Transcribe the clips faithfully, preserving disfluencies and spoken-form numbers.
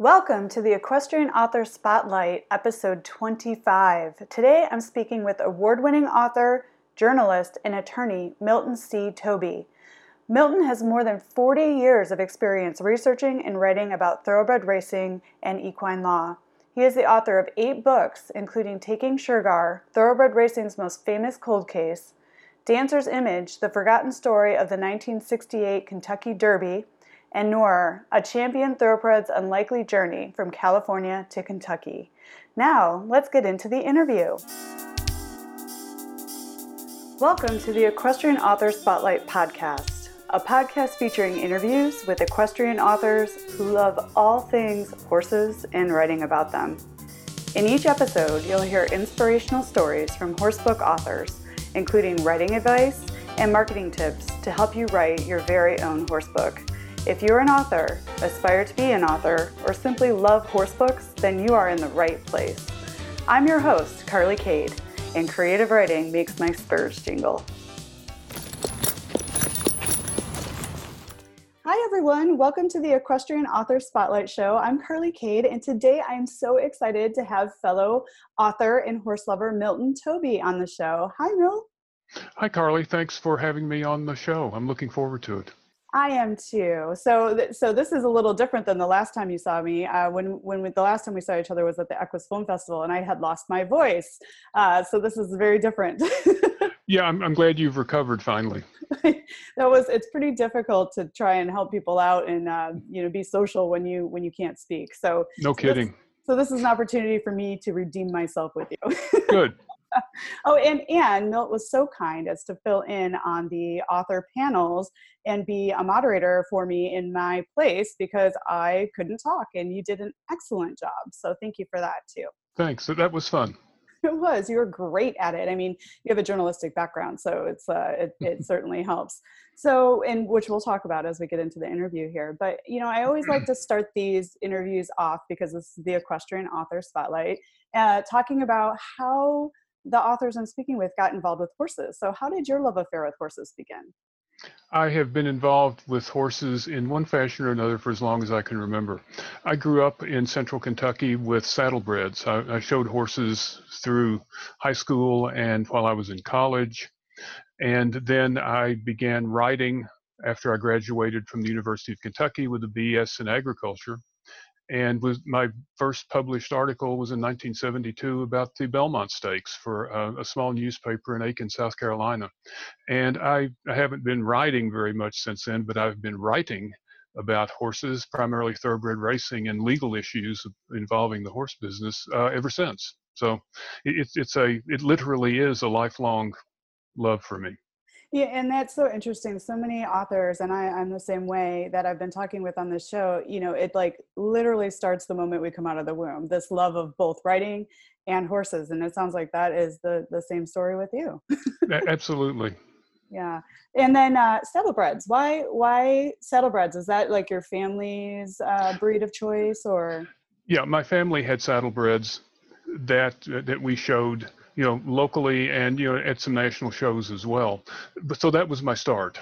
Welcome to the Equestrian Author Spotlight, episode twenty-five. Today I'm speaking with award-winning author, journalist, and attorney Milton C. Toby. Milton has more than forty years of experience researching and writing about thoroughbred racing and equine law. He is the author of eight books, including Taking Shergar, Thoroughbred Racing's Most Famous Cold Case, Dancer's Image, The Forgotten Story of the nineteen sixty-eight Kentucky Derby, and Noor, A Champion Thoroughbred's Unlikely Journey from California to Kentucky. Now, let's get into the interview. Welcome to the Equestrian Author Spotlight podcast, a podcast featuring interviews with equestrian authors who love all things horses and writing about them. In each episode, you'll hear inspirational stories from horsebook authors, including writing advice and marketing tips to help you write your very own horsebook. If you're an author, aspire to be an author, or simply love horsebooks, then you are in the right place. I'm your host, Carly Cade, and creative writing makes my spurs jingle. Hi everyone, welcome to the Equestrian Author Spotlight Show. I'm Carly Cade, and today I am so excited to have fellow author and horse lover Milton Toby on the show. Hi, Mil. Hi, Carly. Thanks for having me on the show. I'm looking forward to it. I am too. So, th- so this is a little different than the last time you saw me. Uh, when, when we, the last time we saw each other was at the Equus Film Festival, and I had lost my voice. Uh, so this is very different. Yeah, I'm, I'm glad you've recovered finally. That was. It's pretty difficult to try and help people out and uh, you know, be social when you when you can't speak. So no kidding. So this, so this is an opportunity for me to redeem myself with you. Good. Oh, and, and Milt was so kind as to fill in on the author panels and be a moderator for me in my place because I couldn't talk, and you did an excellent job. So thank you for that too. Thanks. That was fun. It was. You were great at it. I mean, you have a journalistic background, so it's uh, it, it certainly helps. So, and which we'll talk about as we get into the interview here. But, you know, I always like to start these interviews off, because this is the Equestrian Author Spotlight, uh, talking about how the authors I'm speaking with got involved with horses. So how did your love affair with horses begin? I have been involved with horses in one fashion or another for as long as I can remember. I grew up in central Kentucky with saddlebreds. I, I showed horses through high school and while I was in college. And then I began riding after I graduated from the University of Kentucky with a B S in agriculture. And was, my first published article was in nineteen seventy-two about the Belmont Stakes for uh, a small newspaper in Aiken, South Carolina. And I, I haven't been riding very much since then, but I've been writing about horses, primarily thoroughbred racing and legal issues involving the horse business uh, ever since. So it, it's a, it literally is a lifelong love for me. Yeah, and that's so interesting. So many authors, and I, I'm the same way, that I've been talking with on this show, you know, it like literally starts the moment we come out of the womb, this love of both writing and horses. And it sounds like that is the, the same story with you. Absolutely. Yeah. And then uh, saddlebreds. Why why saddlebreds? Is that like your family's uh, breed of choice, or? Yeah, my family had saddlebreds that uh, that we showed, you know, locally and, you know, at some national shows as well. But so that was my start.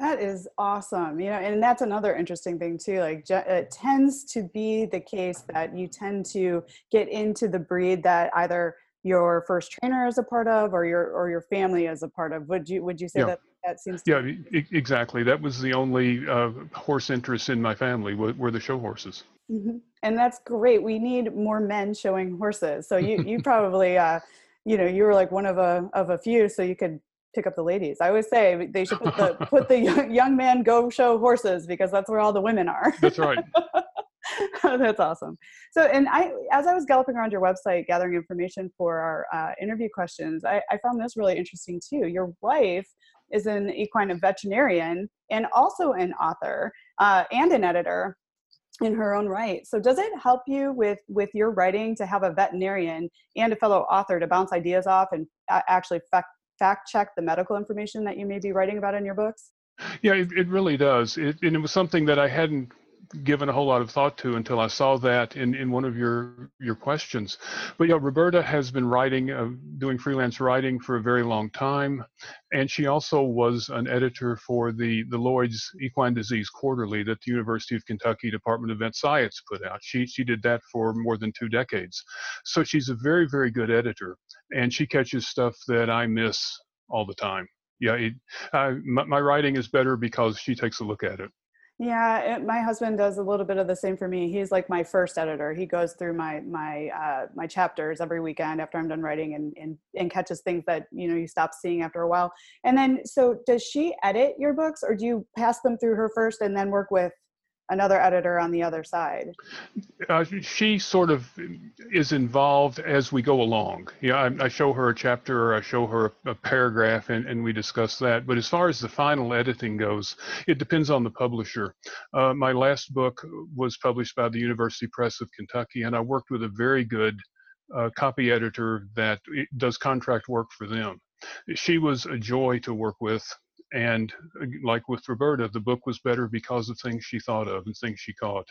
That is awesome. You know, and that's another interesting thing too. Like it tends to be the case that you tend to get into the breed that either your first trainer is a part of, or your, or your family is a part of. Would you, would you say yeah. that that seems to Yeah, be- exactly. That was the only uh, horse interest in my family were, were the show horses. Mm-hmm. And that's great. We need more men showing horses. So you, you probably, uh, you know, you were like one of a of a few, so you could pick up the ladies. I always say they should put the put the young, young man go show horses, because that's where all the women are. That's right. That's awesome. So, and I, as I was galloping around your website gathering information for our uh, interview questions, I, I found this really interesting too. Your wife is an equine veterinarian and also an author uh, and an editor in her own right. So does it help you with, with your writing to have a veterinarian and a fellow author to bounce ideas off and actually fact, fact check the medical information that you may be writing about in your books? Yeah, it, it really does. It, and it was something that I hadn't given a whole lot of thought to until I saw that in, in one of your, your questions. But yeah, Roberta has been writing, uh, doing freelance writing for a very long time. And she also was an editor for the, the Lloyd's Equine Disease Quarterly that the University of Kentucky Department of Vet Science put out. She, she did that for more than two decades. So she's a very, very good editor. And she catches stuff that I miss all the time. Yeah, it, uh, my, my writing is better because she takes a look at it. Yeah, it, my husband does a little bit of the same for me. He's like my first editor. He goes through my my uh, my chapters every weekend after I'm done writing, and, and and catches things that you know you stop seeing after a while. And then, so does she edit your books, or do you pass them through her first and then work with another editor on the other side? Uh, she sort of is involved as we go along. Yeah, I, I show her a chapter or I show her a, a paragraph and, and we discuss that. But as far as the final editing goes, it depends on the publisher. Uh, my last book was published by the University Press of Kentucky, and I worked with a very good uh, copy editor that does contract work for them. She was a joy to work with. And like with Roberta, the book was better because of things she thought of and things she caught.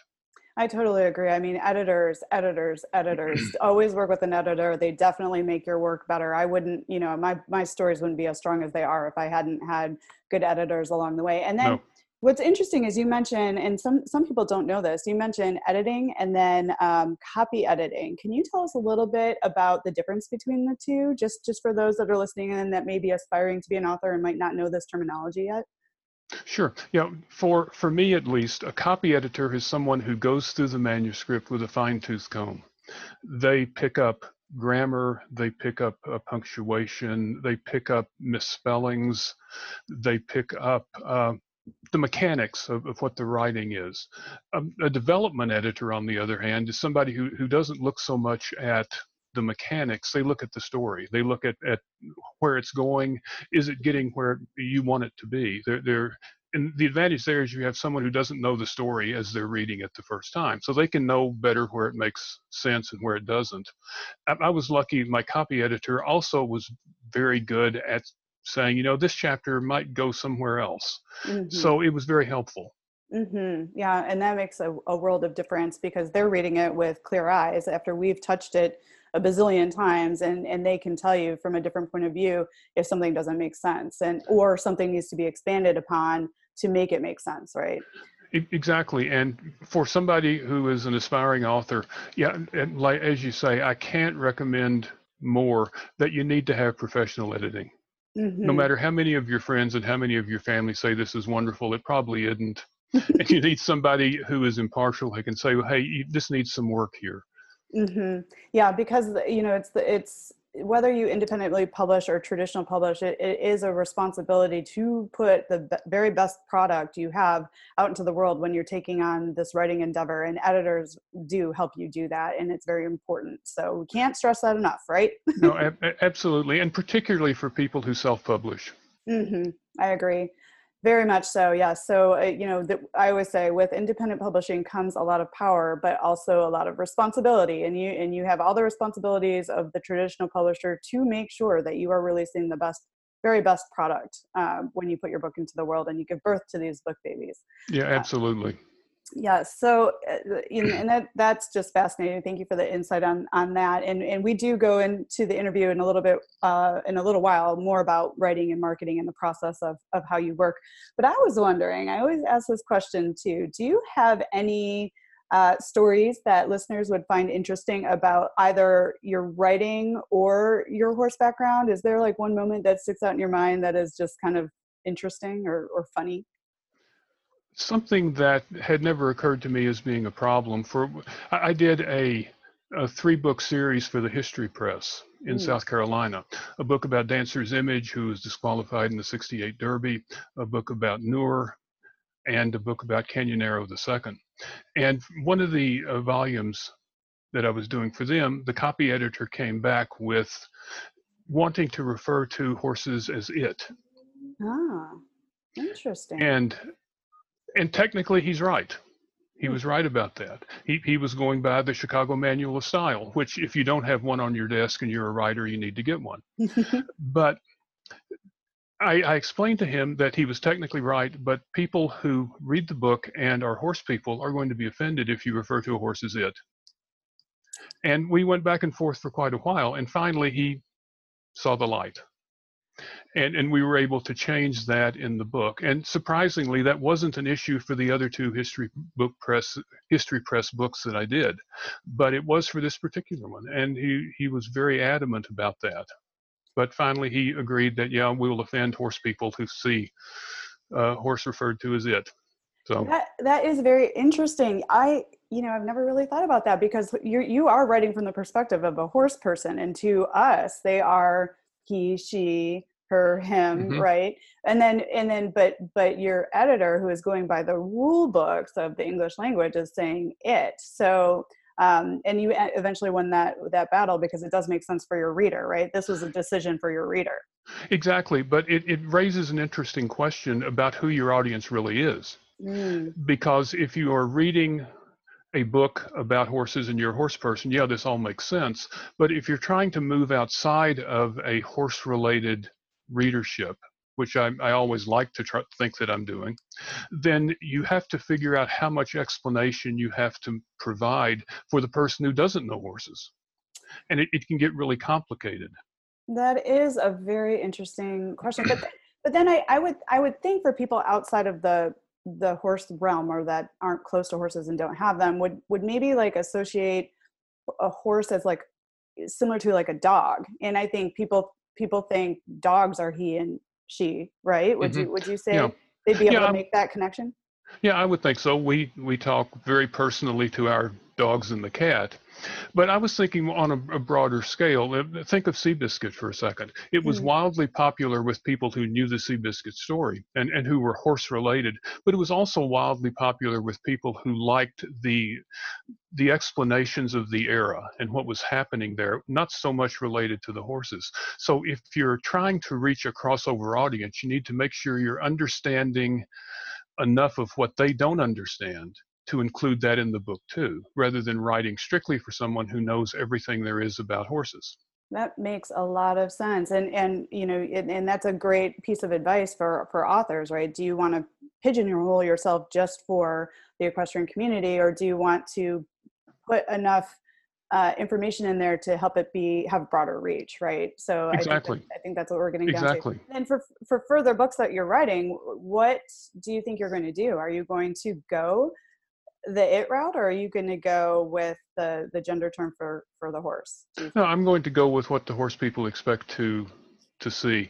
I totally agree. I mean, editors, editors, editors, always work with an editor. They definitely make your work better. I wouldn't, you know, my, my stories wouldn't be as strong as they are if I hadn't had good editors along the way. And then no. What's interesting is you mentioned, and some, some people don't know this, you mentioned editing and then um, copy editing. Can you tell us a little bit about the difference between the two, just, just for those that are listening and that may be aspiring to be an author and might not know this terminology yet? Sure. Yeah. For, for me, at least, a copy editor is someone who goes through the manuscript with a fine-tooth comb. They pick up grammar, they pick up uh, punctuation, they pick up misspellings, they pick up... Uh, the mechanics of, of what the writing is. A, a development editor, on the other hand, is somebody who, who doesn't look so much at the mechanics. They look at the story. They look at, at where it's going. Is it getting where you want it to be? They're, they're, and the advantage there is you have someone who doesn't know the story as they're reading it the first time. So they can know better where it makes sense and where it doesn't. I, I was lucky. My copy editor also was very good at saying, you know, this chapter might go somewhere else. Mm-hmm. So it was very helpful. Mm-hmm. Yeah, and that makes a, a world of difference because they're reading it with clear eyes after we've touched it a bazillion times, and, and they can tell you from a different point of view if something doesn't make sense and or something needs to be expanded upon to make it make sense, right? Exactly. And for somebody who is an aspiring author, yeah, and like, as you say, I can't recommend more that you need to have professional editing. Mm-hmm. No matter how many of your friends and how many of your family say this is wonderful, it probably isn't. And you need somebody who is impartial who can say, well, hey, you, this needs some work here. Mm-hmm. Yeah, because, you know, it's the, it's whether you independently publish or traditional publish, it, it is a responsibility to put the b- very best product you have out into the world when you're taking on this writing endeavor. And editors do help you do that. And it's very important. So we can't stress that enough, right? No, ab- absolutely. And particularly for people who self-publish. Mm-hmm. I agree. Very much so, yes. So, uh, you know, the, I always say with independent publishing comes a lot of power, but also a lot of responsibility. And you and you have all the responsibilities of the traditional publisher to make sure that you are releasing the best, very best product uh, when you put your book into the world and you give birth to these book babies. Yeah, absolutely. Uh, yeah, so, uh, in, and that that's just fascinating. Thank you for the insight on, on that. And and we do go into the interview in a little bit, uh, in a little while, more about writing and marketing and the process of, of how you work. But I was wondering, I always ask this question too, do you have any uh, stories that listeners would find interesting about either your writing or your horse background? Is there like one moment that sticks out in your mind that is just kind of interesting or, or funny? Something that had never occurred to me as being a problem for, I did a, a three book series for the History Press in mm. South Carolina, a book about Dancer's Image, who was disqualified in the sixty-eight Derby, a book about Noor, and a book about Canyon Arrow the Second. And one of the uh, volumes that I was doing for them, the copy editor came back with wanting to refer to horses as it. Ah, interesting. And And technically, he's right. He was right about that. He he was going by the Chicago Manual of Style, which if you don't have one on your desk and you're a writer, you need to get one. But I, I explained to him that he was technically right, but people who read the book and are horse people are going to be offended if you refer to a horse as it. And we went back and forth for quite a while, and finally he saw the light. And, and we were able to change that in the book. And surprisingly, that wasn't an issue for the other two History Book Press, History Press books that I did, but it was for this particular one. And he, he was very adamant about that. But finally, he agreed that, yeah, we will offend horse people who see uh, horse referred to as it. So that, that is very interesting. I, you know, I've never really thought about that, because you you are writing from the perspective of a horse person, and to us, they are he, she, her, him, mm-hmm. right? And then, and then, but, but your editor, who is going by the rule books of the English language, is saying it. So, um, and you eventually won that, that battle, because it does make sense for your reader, right? This was a decision for your reader. Exactly. But it, it raises an interesting question about who your audience really is. Mm. Because if you are reading a book about horses and you're a horse person, yeah, this all makes sense. But if you're trying to move outside of a horse-related readership, which I, I always like to try, think that I'm doing, then you have to figure out how much explanation you have to provide for the person who doesn't know horses. And it, it can get really complicated. That is a very interesting question. But, th but then I, I, would, I would think for people outside of the, the horse realm, or that aren't close to horses and don't have them, would, would maybe like associate a horse as like similar to like a dog. And I think people people think dogs are he and she, right? Would mm-hmm. you would you say yeah. they'd be able yeah, to make that connection? Yeah, I would think so. We we talk very personally to our dogs and the cat. But I was thinking on a, a broader scale. Think of Seabiscuit for a second. It was mm-hmm. wildly popular with people who knew the Seabiscuit story and, and who were horse-related, but it was also wildly popular with people who liked the, the explanations of the era and what was happening there, not so much related to the horses. So if you're trying to reach a crossover audience, you need to make sure you're understanding enough of what they don't understand to include that in the book too, rather than writing strictly for someone who knows everything there is about horses. That makes a lot of sense. And, and you know, and, and that's a great piece of advice for, for authors, right? Do you want to pigeonhole yourself just for the equestrian community, or do you want to put enough uh, information in there to help it be, have broader reach, right? So exactly. I, think that, I think that's what we're getting exactly. down to. And for, for further books that you're writing, what do you think you're going to do? Are you going to go the it route, or are you going to go with the the gender term for for the horse? No, I'm going to go with what the horse people expect to to see.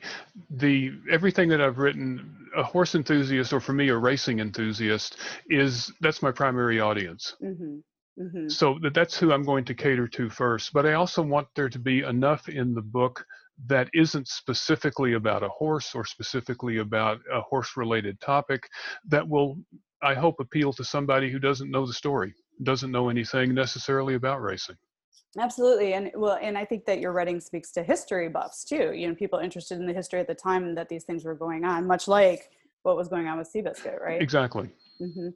The everything that I've written, a horse enthusiast, or for me, a racing enthusiast, is that's my primary audience. Mm-hmm. Mm-hmm. So that that's who I'm going to cater to first. But I also want there to be enough in the book that isn't specifically about a horse or specifically about a horse-related topic that will, I hope, appeal to somebody who doesn't know the story, doesn't know anything necessarily about racing. Absolutely. And well, and I think that your writing speaks to history buffs too, you know, people interested in the history at the time that these things were going on, much like what was going on with Seabiscuit, right? Exactly. Mm-hmm.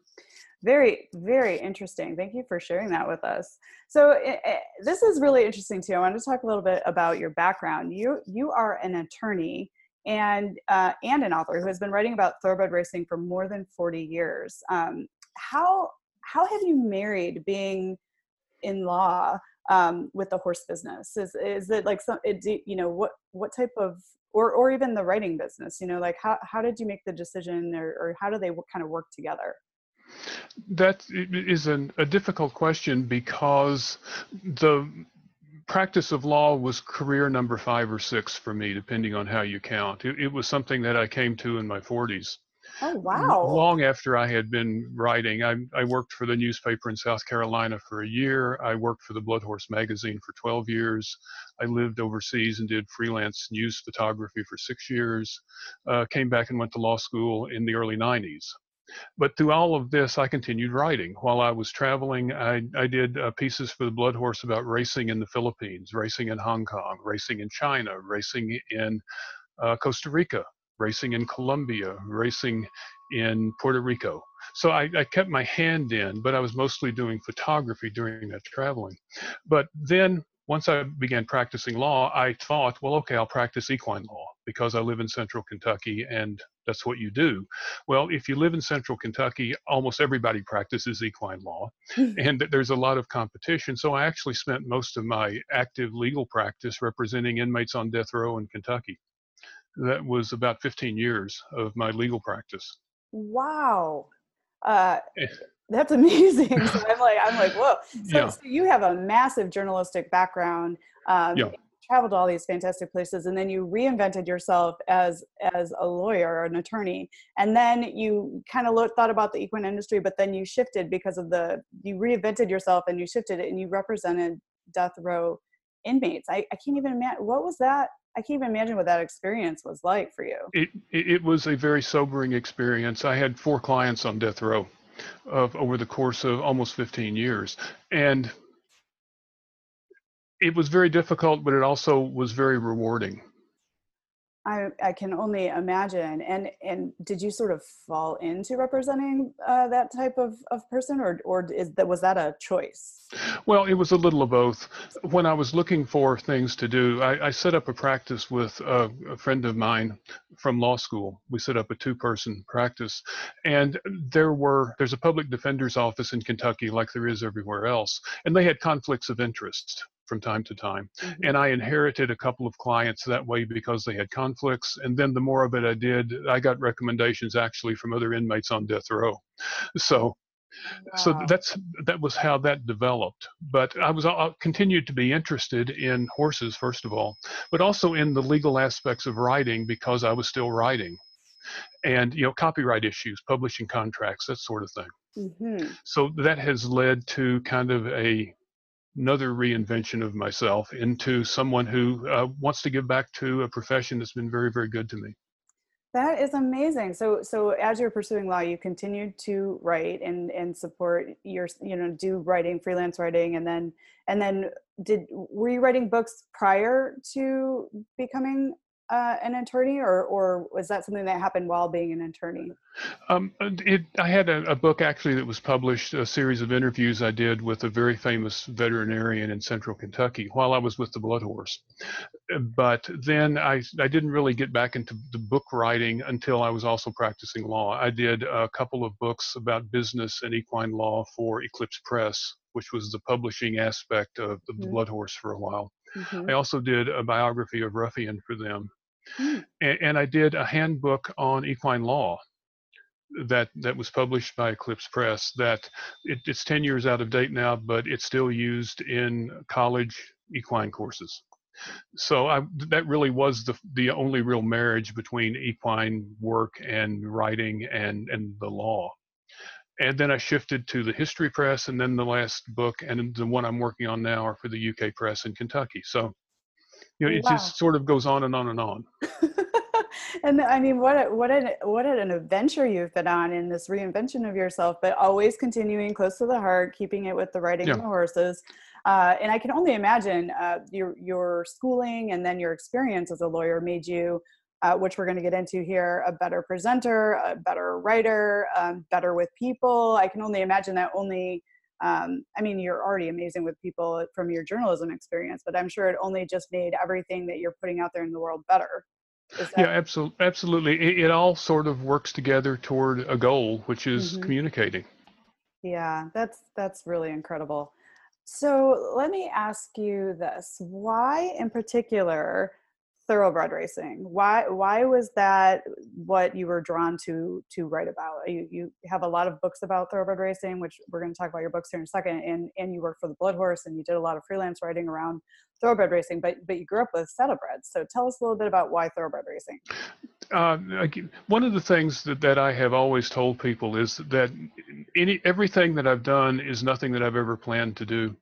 Very, very interesting. Thank you for sharing that with us. So it, it, this is really interesting too. I want to talk a little bit about your background. You, you are an attorney and uh, and an author who has been writing about thoroughbred racing for more than forty years. Um, how how have you married being in law um, with the horse business? Is is it like some it, you know what what type of or or even the writing business? You know, like how how did you make the decision, or, or how do they kind of work together? That is an, a difficult question, because the practice of law was career number five or six for me, depending on how you count. It, it was something that I came to in my forties. Oh, wow. Long after I had been writing. I, I worked for the newspaper in South Carolina for a year. I worked for the Blood Horse magazine for twelve years. I lived overseas and did freelance news photography for six years. Uh, came back and went to law school in the early nineties. But through all of this, I continued writing. While I was traveling, I, I did uh, pieces for the Blood Horse about racing in the Philippines, racing in Hong Kong, racing in China, racing in uh, Costa Rica, racing in Colombia, racing in Puerto Rico. So I, I kept my hand in, but I was mostly doing photography during that traveling. But then once I began practicing law, I thought, well, okay, I'll practice equine law. because I live in central Kentucky and that's what you do. Well, if you live in central Kentucky, almost everybody practices equine law and there's a lot of competition. So I actually spent most of my active legal practice representing inmates on death row in Kentucky. That was about fifteen years of my legal practice. Wow. Uh, that's amazing. So I'm like, I'm like, whoa. So, yeah. So you have a massive journalistic background. Um, yeah. Traveled to all these fantastic places, and then you reinvented yourself as as a lawyer or an attorney, and then you kind of thought about the equine industry, but then you shifted because of the you reinvented yourself and you shifted it and you represented death row inmates. I, I can't even imagine what was that. I can't even imagine what that experience was like for you. It it was a very sobering experience. I had four clients on death row of over the course of almost fifteen years, and it was very difficult, but it also was very rewarding. I, I can only imagine. And and did you sort of fall into representing uh, that type of, of person, or or is that, was that a choice? Well, it was a little of both. When I was looking for things to do, I, I set up a practice with a, a friend of mine from law school. We set up a two-person practice, and there were there's a public defender's office in Kentucky, like there is everywhere else, and they had conflicts of interest from time to time. Mm-hmm. And I inherited a couple of clients that way because they had conflicts. And then the more of it I did, I got recommendations actually from other inmates on death row. So, wow. so that's, that was how that developed. But I was I continued to be interested in horses, first of all, but also in the legal aspects of writing, because I was still writing, and, you know, copyright issues, publishing contracts, that sort of thing. Mm-hmm. So that has led to kind of a, another reinvention of myself into someone who uh, wants to give back to a profession that's been very, very good to me. That is amazing. So, so as you're pursuing law, you continued to write and, and support your, you know, do writing, freelance writing. And then, and then did, were you writing books prior to becoming Uh, an attorney, or or was that something that happened while being an attorney? Um, it, I had a, a book actually that was published, a series of interviews I did with a very famous veterinarian in central Kentucky while I was with the Blood Horse. But then I, I didn't really get back into the book writing until I was also practicing law. I did a couple of books about business and equine law for Eclipse Press, which was the publishing aspect of the mm-hmm. Blood Horse for a while. Mm-hmm. I also did a biography of Ruffian for them. And, and I did a handbook on equine law that that was published by Eclipse Press. That it, it's ten years out of date now, but it's still used in college equine courses. So I, that really was the the only real marriage between equine work and writing and and the law. And then I shifted to the History Press, and then the last book and the one I'm working on now are for the U K Press in Kentucky. So, you know, it wow. just sort of goes on and on and on. And I mean, what a, what an what an adventure you've been on in this reinvention of yourself, but always continuing close to the heart, keeping it with the writing yeah. and the horses. Uh, and I can only imagine uh, your your schooling and then your experience as a lawyer made you, uh, which we're going to get into here, a better presenter, a better writer, um, better with people. I can only imagine that only. Um, I mean, you're already amazing with people from your journalism experience, but I'm sure it only just made everything that you're putting out there in the world better. Yeah, absolutely. Absolutely. It, it all sort of works together toward a goal, which is mm-hmm. communicating. Yeah, that's, that's really incredible. So let me ask you this, why in particular thoroughbred racing? Why, why was that what you were drawn to, to write about? You, you have a lot of books about thoroughbred racing, which we're going to talk about your books here in a second. And, and you work for the Blood Horse and you did a lot of freelance writing around thoroughbred racing, but, but you grew up with saddlebreds. So tell us a little bit about why thoroughbred racing. Uh, one of the things that, that I have always told people is that any, everything that I've done is nothing that I've ever planned to do.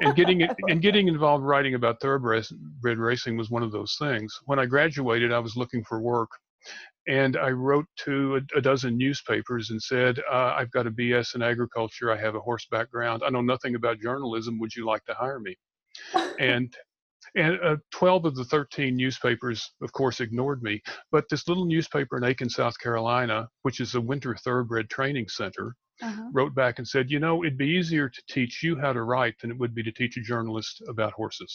and getting and getting involved writing about thoroughbred racing was one of those things. When I graduated, I was looking for work, and I wrote to a, a dozen newspapers and said, uh, I've got a B S in agriculture. I have a horse background. I know nothing about journalism. Would you like to hire me? And and uh, twelve of the thirteen newspapers, of course, ignored me. But this little newspaper in Aiken, South Carolina, which is a winter thoroughbred training center, Uh-huh. wrote back and said, you know, it'd be easier to teach you how to write than it would be to teach a journalist about horses.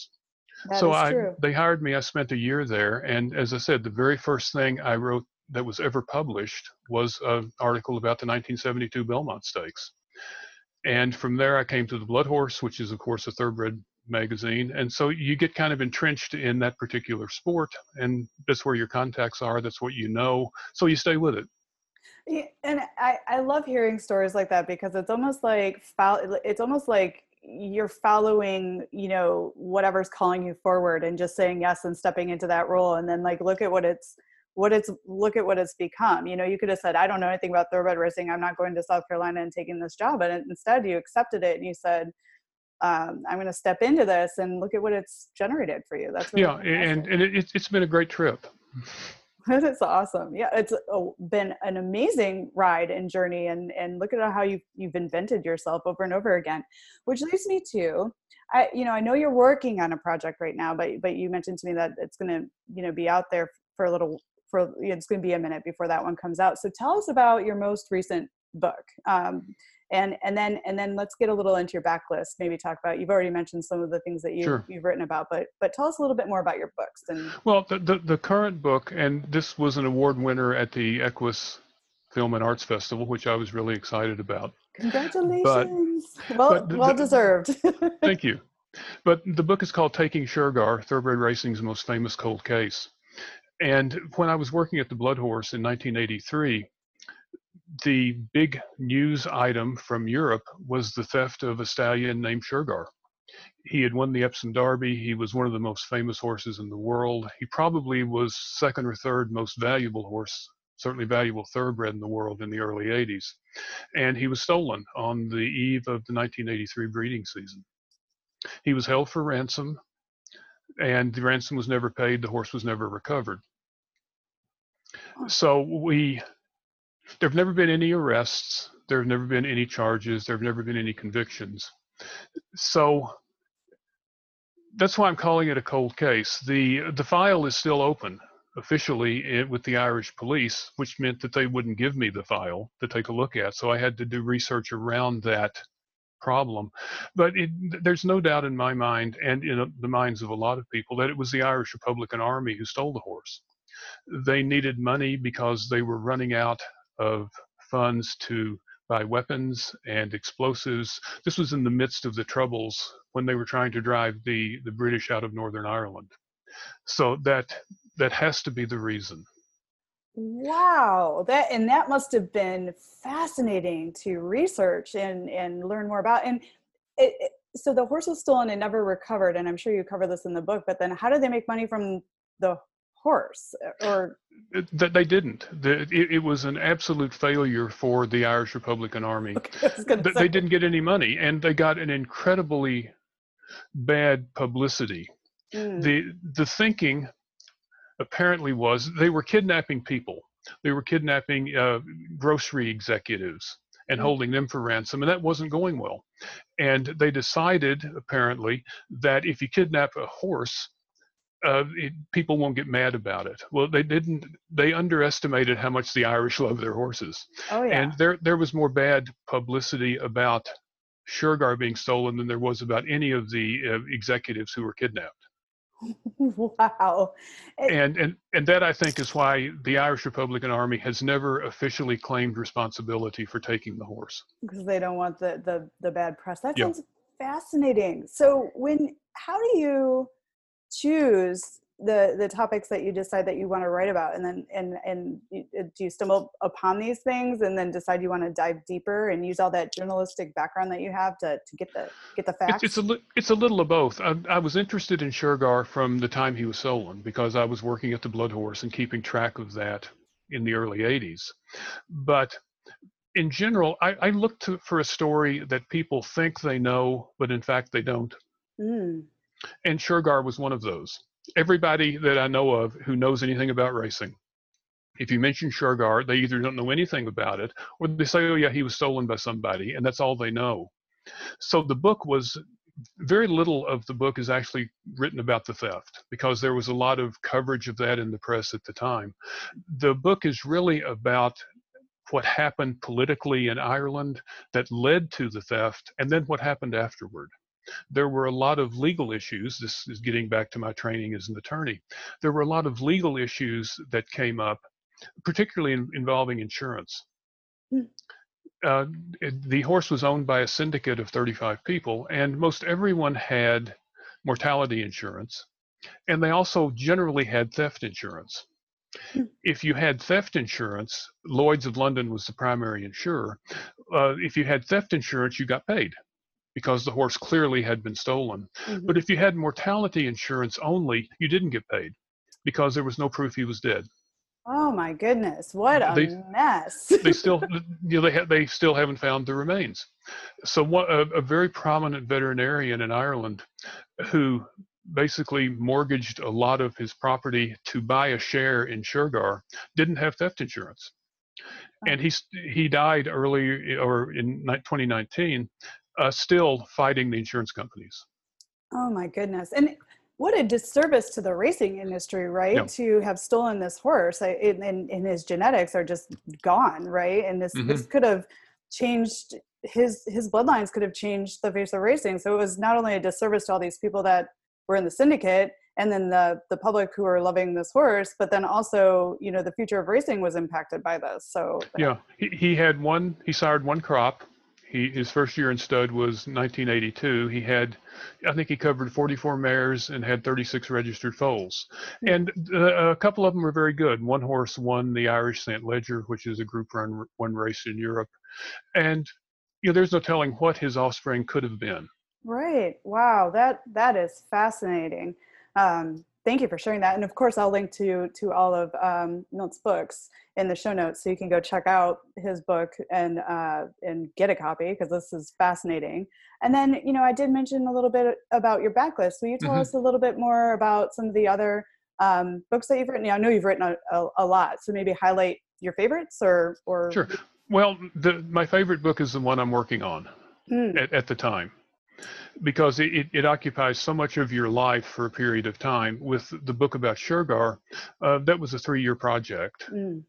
That so I, true. They hired me. I spent a year there. And as I said, the very first thing I wrote that was ever published was an article about the nineteen seventy-two Belmont Stakes. And from there, I came to the Blood Horse, which is, of course, a thoroughbred magazine. And so you get kind of entrenched in that particular sport. And that's where your contacts are. That's what you know. So you stay with it. Yeah, and I, I love hearing stories like that, because it's almost like it's almost like you're following, you know, whatever's calling you forward and just saying yes and stepping into that role. And then like, look at what it's, what it's, look at what it's become. You know, you could have said, I don't know anything about thoroughbred racing. I'm not going to South Carolina and taking this job. And instead you accepted it and you said, um, I'm going to step into this, and look at what it's generated for you. That's really yeah. And, and it, it's been a great trip. That's awesome. Yeah, it's been an amazing ride and journey, and, and look at how you've, you've invented yourself over and over again, which leads me to, I, you know, I know you're working on a project right now, but, but you mentioned to me that it's going to, you know, be out there for a little, for, it's going to be a minute before that one comes out. So tell us about your most recent book. Um, and, and then, and then let's get a little into your backlist, maybe talk about, you've already mentioned some of the things that you, sure. you've written about, but, but tell us a little bit more about your books. And well, the, the, the current book, and this was an award winner at the Equus Film and Arts Festival, which I was really excited about. Congratulations. But, well, but well the, deserved. Thank you. But the book is called Taking Shergar, Thoroughbred Racing's Most Famous Cold Case. And when I was working at the Blood Horse in nineteen eighty-three, the big news item from Europe was the theft of a stallion named Shergar. He had won the Epsom Derby. He was one of the most famous horses in the world. He probably was second or third most valuable horse, certainly valuable thoroughbred in the world in the early eighties. And he was stolen on the eve of the nineteen eighty-three breeding season. He was held for ransom, and the ransom was never paid. The horse was never recovered. So we... There have never been any arrests. There have never been any charges. There have never been any convictions. So that's why I'm calling it a cold case. The the file is still open officially it, with the Irish police, which meant that they wouldn't give me the file to take a look at. So I had to do research around that problem. But it, there's no doubt in my mind, and in the minds of a lot of people, that it was the Irish Republican Army who stole the horse. They needed money because they were running out of funds to buy weapons and explosives. This was in the midst of the Troubles, when they were trying to drive the, the British out of Northern Ireland. So that that has to be the reason. Wow, that and that must have been fascinating to research and, and learn more about. And it, it, so the horse was stolen and never recovered, and I'm sure you cover this in the book, but then how did they make money from the horse? Or that they didn't. The, it, it was an absolute failure for the Irish Republican Army. Okay, they, they didn't get any money, and they got an incredibly bad publicity. Mm. The the thinking apparently was they were kidnapping people. They were kidnapping uh, grocery executives and mm. holding them for ransom, and that wasn't going well. And they decided apparently that if you kidnap a horse, Uh, it, people won't get mad about it. Well, they didn't. They underestimated how much the Irish love their horses. Oh, yeah. And there, there was more bad publicity about Shergar being stolen than there was about any of the uh, executives who were kidnapped. Wow. It, and, and, and that, I think, is why the Irish Republican Army has never officially claimed responsibility for taking the horse. Because they don't want the, the, the bad press. That yeah. sounds fascinating. So when, how do you... choose the the topics that you decide that you want to write about, and then and and you, do you stumble upon these things and then decide you want to dive deeper and use all that journalistic background that you have to to get the get the facts? It's, it's a it's a little of both. I, I was interested in Shergar from the time he was stolen, because I was working at the Blood Horse and keeping track of that in the early eighties. But in general, I, I look to, for a story that people think they know, but in fact they don't. Mm. And Shergar was one of those. Everybody that I know of who knows anything about racing, if you mention Shergar, they either don't know anything about it, or they say, oh yeah, he was stolen by somebody, and that's all they know. So the book was, very little of the book is actually written about the theft, because there was a lot of coverage of that in the press at the time. The book is really about what happened politically in Ireland that led to the theft, and then what happened afterward. there were a lot of legal issues. This is getting back to my training as an attorney. There were a lot of legal issues that came up, particularly in, involving insurance. Mm. Uh, it, the horse was owned by a syndicate of thirty-five people, and most everyone had mortality insurance, and they also generally had theft insurance. If you had theft insurance, Lloyd's of London was the primary insurer. Uh, if you had theft insurance, you got paid because the horse clearly had been stolen. Mm-hmm. But if you had mortality insurance only, you didn't get paid because there was no proof he was dead. Oh my goodness, what a they, mess. they still you know, they, ha they still haven't found the remains. So what, a, a very prominent veterinarian in Ireland who basically mortgaged a lot of his property to buy a share in Shergar didn't have theft insurance. And he, he died early or in twenty nineteen, uh, still fighting the insurance companies. Oh my goodness. And what a disservice to the racing industry, right? Yeah. To have stolen this horse, and, and, and his genetics are just gone, right? And this, mm-hmm. this could have changed, his, his bloodlines could have changed the face of racing. So it was not only a disservice to all these people that were in the syndicate, and then the, the public who are loving this horse, but then also, you know, the future of racing was impacted by this. So yeah, he, he had one, he sired one crop. He, his first year in stud was nineteen eighty-two. He had, I think he covered forty-four mares and had thirty-six registered foals. And uh, a couple of them were very good. One horse won the Irish Saint Leger, which is a group run one race in Europe. And, you know, there's no telling what his offspring could have been. Right. Wow. That, that is fascinating. Um, thank you for sharing that. And of course, I'll link to, to all of um, Milt's books in the show notes, so you can go check out his book and, uh, and get a copy, because this is fascinating. And then, you know, I did mention a little bit about your backlist. Will you tell mm-hmm. us a little bit more about some of the other um, books that you've written? I know you've written a, a, a lot, so maybe highlight your favorites or... or... Sure. Well, the, my favorite book is the one I'm working on mm. at, at the time, because it, it occupies so much of your life for a period of time. With the book about Shergar, uh, that was a three-year project. Mm.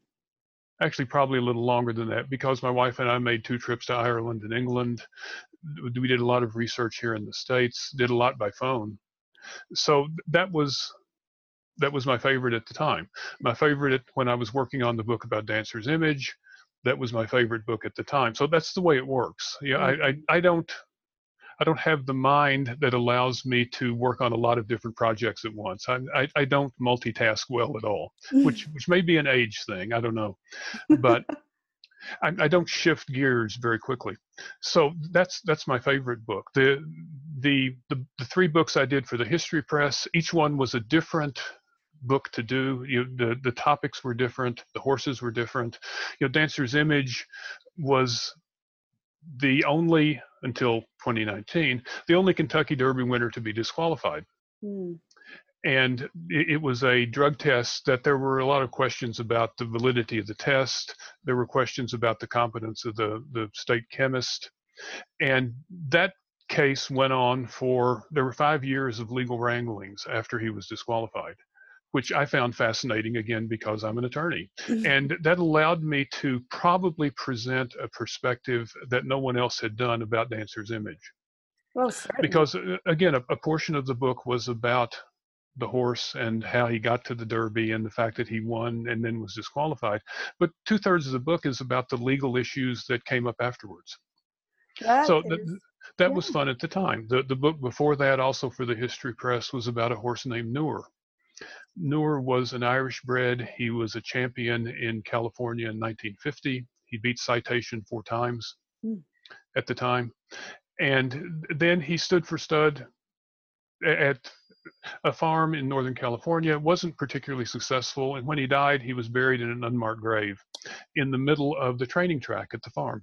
Actually, probably a little longer than that, because my wife and I made two trips to Ireland and England. We did a lot of research here in the States, did a lot by phone. So that was, that was my favorite at the time. My favorite when I was working on the book about Dancer's Image, that was my favorite book at the time. So that's the way it works. Yeah, mm. I, I, I don't... I don't have the mind that allows me to work on a lot of different projects at once. I, I, I don't multitask well at all, which, which may be an age thing, I don't know. But I, I don't shift gears very quickly. So that's, that's my favorite book. The, the, the, the three books I did for the History Press, each one was a different book to do. You, the, the topics were different, the horses were different. You know, Dancer's Image was the only, until twenty nineteen, the only Kentucky Derby winner to be disqualified. Mm. And it, it was a drug test that there were a lot of questions about the validity of the test. There were questions about the competence of the, the state chemist. And that case went on for, there were five years of legal wranglings after he was disqualified, which I found fascinating, again, because I'm an attorney. And that allowed me to probably present a perspective that no one else had done about Dancer's Image. Well, certainly. Because, again, a, a portion of the book was about the horse and how he got to the Derby and the fact that he won and then was disqualified. But two-thirds of the book is about the legal issues that came up afterwards. That so th that yeah. was fun at the time. The, the book before that, also for the History Press, was about a horse named Noor. Noor was an Irish bred. He was a champion in California in nineteen fifty. He beat Citation four times mm. at the time. And then he stood for stud at a farm in Northern California. It wasn't particularly successful. And when he died, he was buried in an unmarked grave in the middle of the training track at the farm.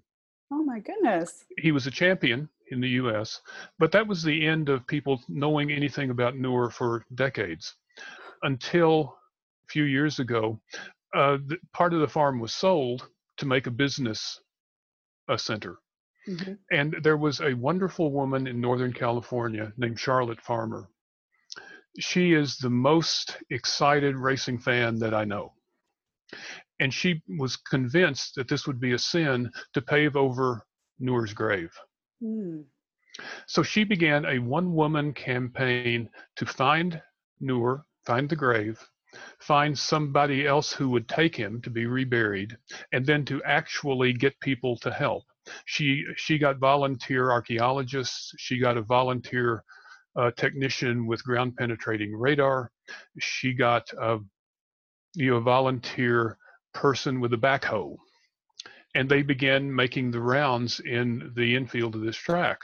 Oh my goodness. He was a champion in the U S, but that was the end of people knowing anything about Noor for decades. Until a few years ago, uh, the, part of the farm was sold to make a business a center. Mm-hmm. And there was a wonderful woman in Northern California named Charlotte Farmer. She is the most excited racing fan that I know. And she was convinced that this would be a sin to pave over Noor's grave. Mm. So she began a one-woman campaign to find Noor, find the grave, find somebody else who would take him to be reburied, and then to actually get people to help. She, she got volunteer archaeologists. She got a volunteer uh, technician with ground-penetrating radar. She got a, you know, a volunteer person with a backhoe. And they began making the rounds in the infield of this track.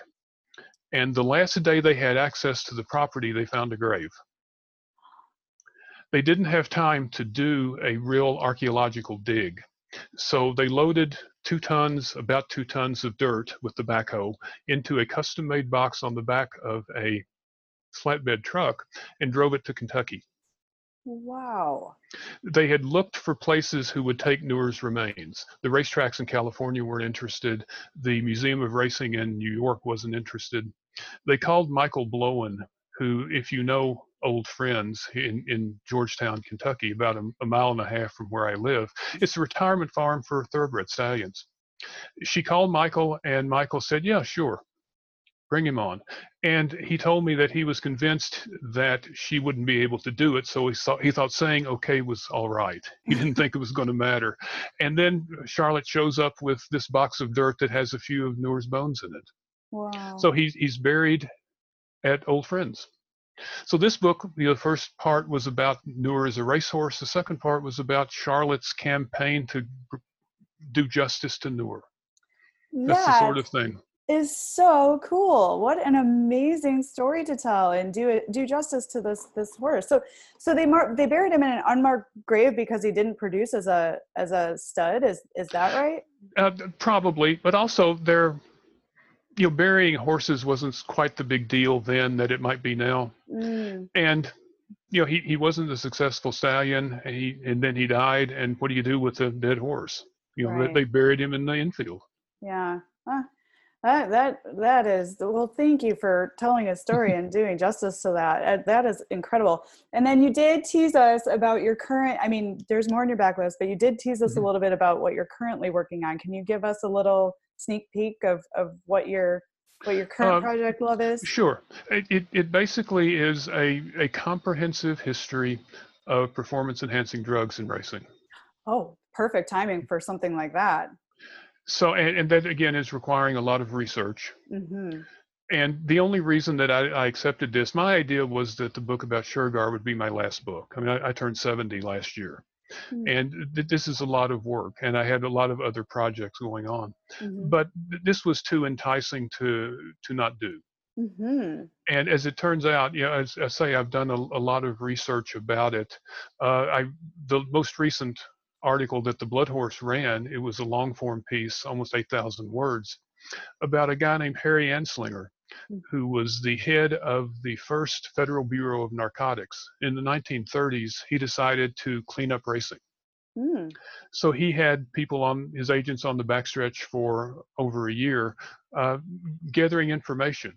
And the last day they had access to the property, they found a grave. They didn't have time to do a real archaeological dig. So they loaded two tons, about two tons of dirt with the backhoe into a custom-made box on the back of a flatbed truck and drove it to Kentucky. Wow. They had looked for places who would take Noor's remains. The racetracks in California weren't interested. The Museum of Racing in New York wasn't interested. They called Michael Blowen, who, if you know Old Friends in, in Georgetown, Kentucky, about a, a mile and a half from where I live, it's a retirement farm for thoroughbred stallions. She called Michael, and Michael said, yeah, sure. Bring him on. And he told me that he was convinced that she wouldn't be able to do it, so he thought, he thought saying okay was all right. He didn't think it was going to matter. And then Charlotte shows up with this box of dirt that has a few of Noor's bones in it. Wow. So he's, he's buried at Old Friends. So this book, you know, the first part was about Noor as a racehorse. The second part was about Charlotte's campaign to do justice to Noor. That's yeah. the sort of thing. Is so cool. What an amazing story to tell and do do justice to this this horse. So so they mar they buried him in an unmarked grave because he didn't produce as a as a stud. Is is that right? Uh, probably, but also they're you know burying horses wasn't quite the big deal then that it might be now. Mm. And you know he he wasn't a successful stallion. And he and then he died. And what do you do with a dead horse? You know right. they buried him in the infield. Yeah. Huh. That, that, that is, well, thank you for telling a story and doing justice to that. That is incredible. And then you did tease us about your current, I mean, there's more in your backlist, but you did tease us mm-hmm. a little bit about what you're currently working on. Can you give us a little sneak peek of, of what your, what your current uh, project love is? Sure. It, it, it basically is a, a comprehensive history of performance enhancing drugs in racing. Oh, perfect timing for something like that. So, and, and that, again, is requiring a lot of research. Mm-hmm. And the only reason that I, I accepted this, my idea was that the book about Shergar would be my last book. I mean, I, I turned seventy last year. Mm-hmm. And th this is a lot of work. And I had a lot of other projects going on. Mm-hmm. But th this was too enticing to, to not do. Mm-hmm. And as it turns out, you know, as I say, I've done a, a lot of research about it. Uh, I the most recent article that the Blood Horse ran, it was a long-form piece, almost eight thousand words, about a guy named Harry Anslinger, who was the head of the first Federal Bureau of Narcotics. In the nineteen thirties, he decided to clean up racing. Mm. So he had people on, his agents on the backstretch for over a year, uh, gathering information.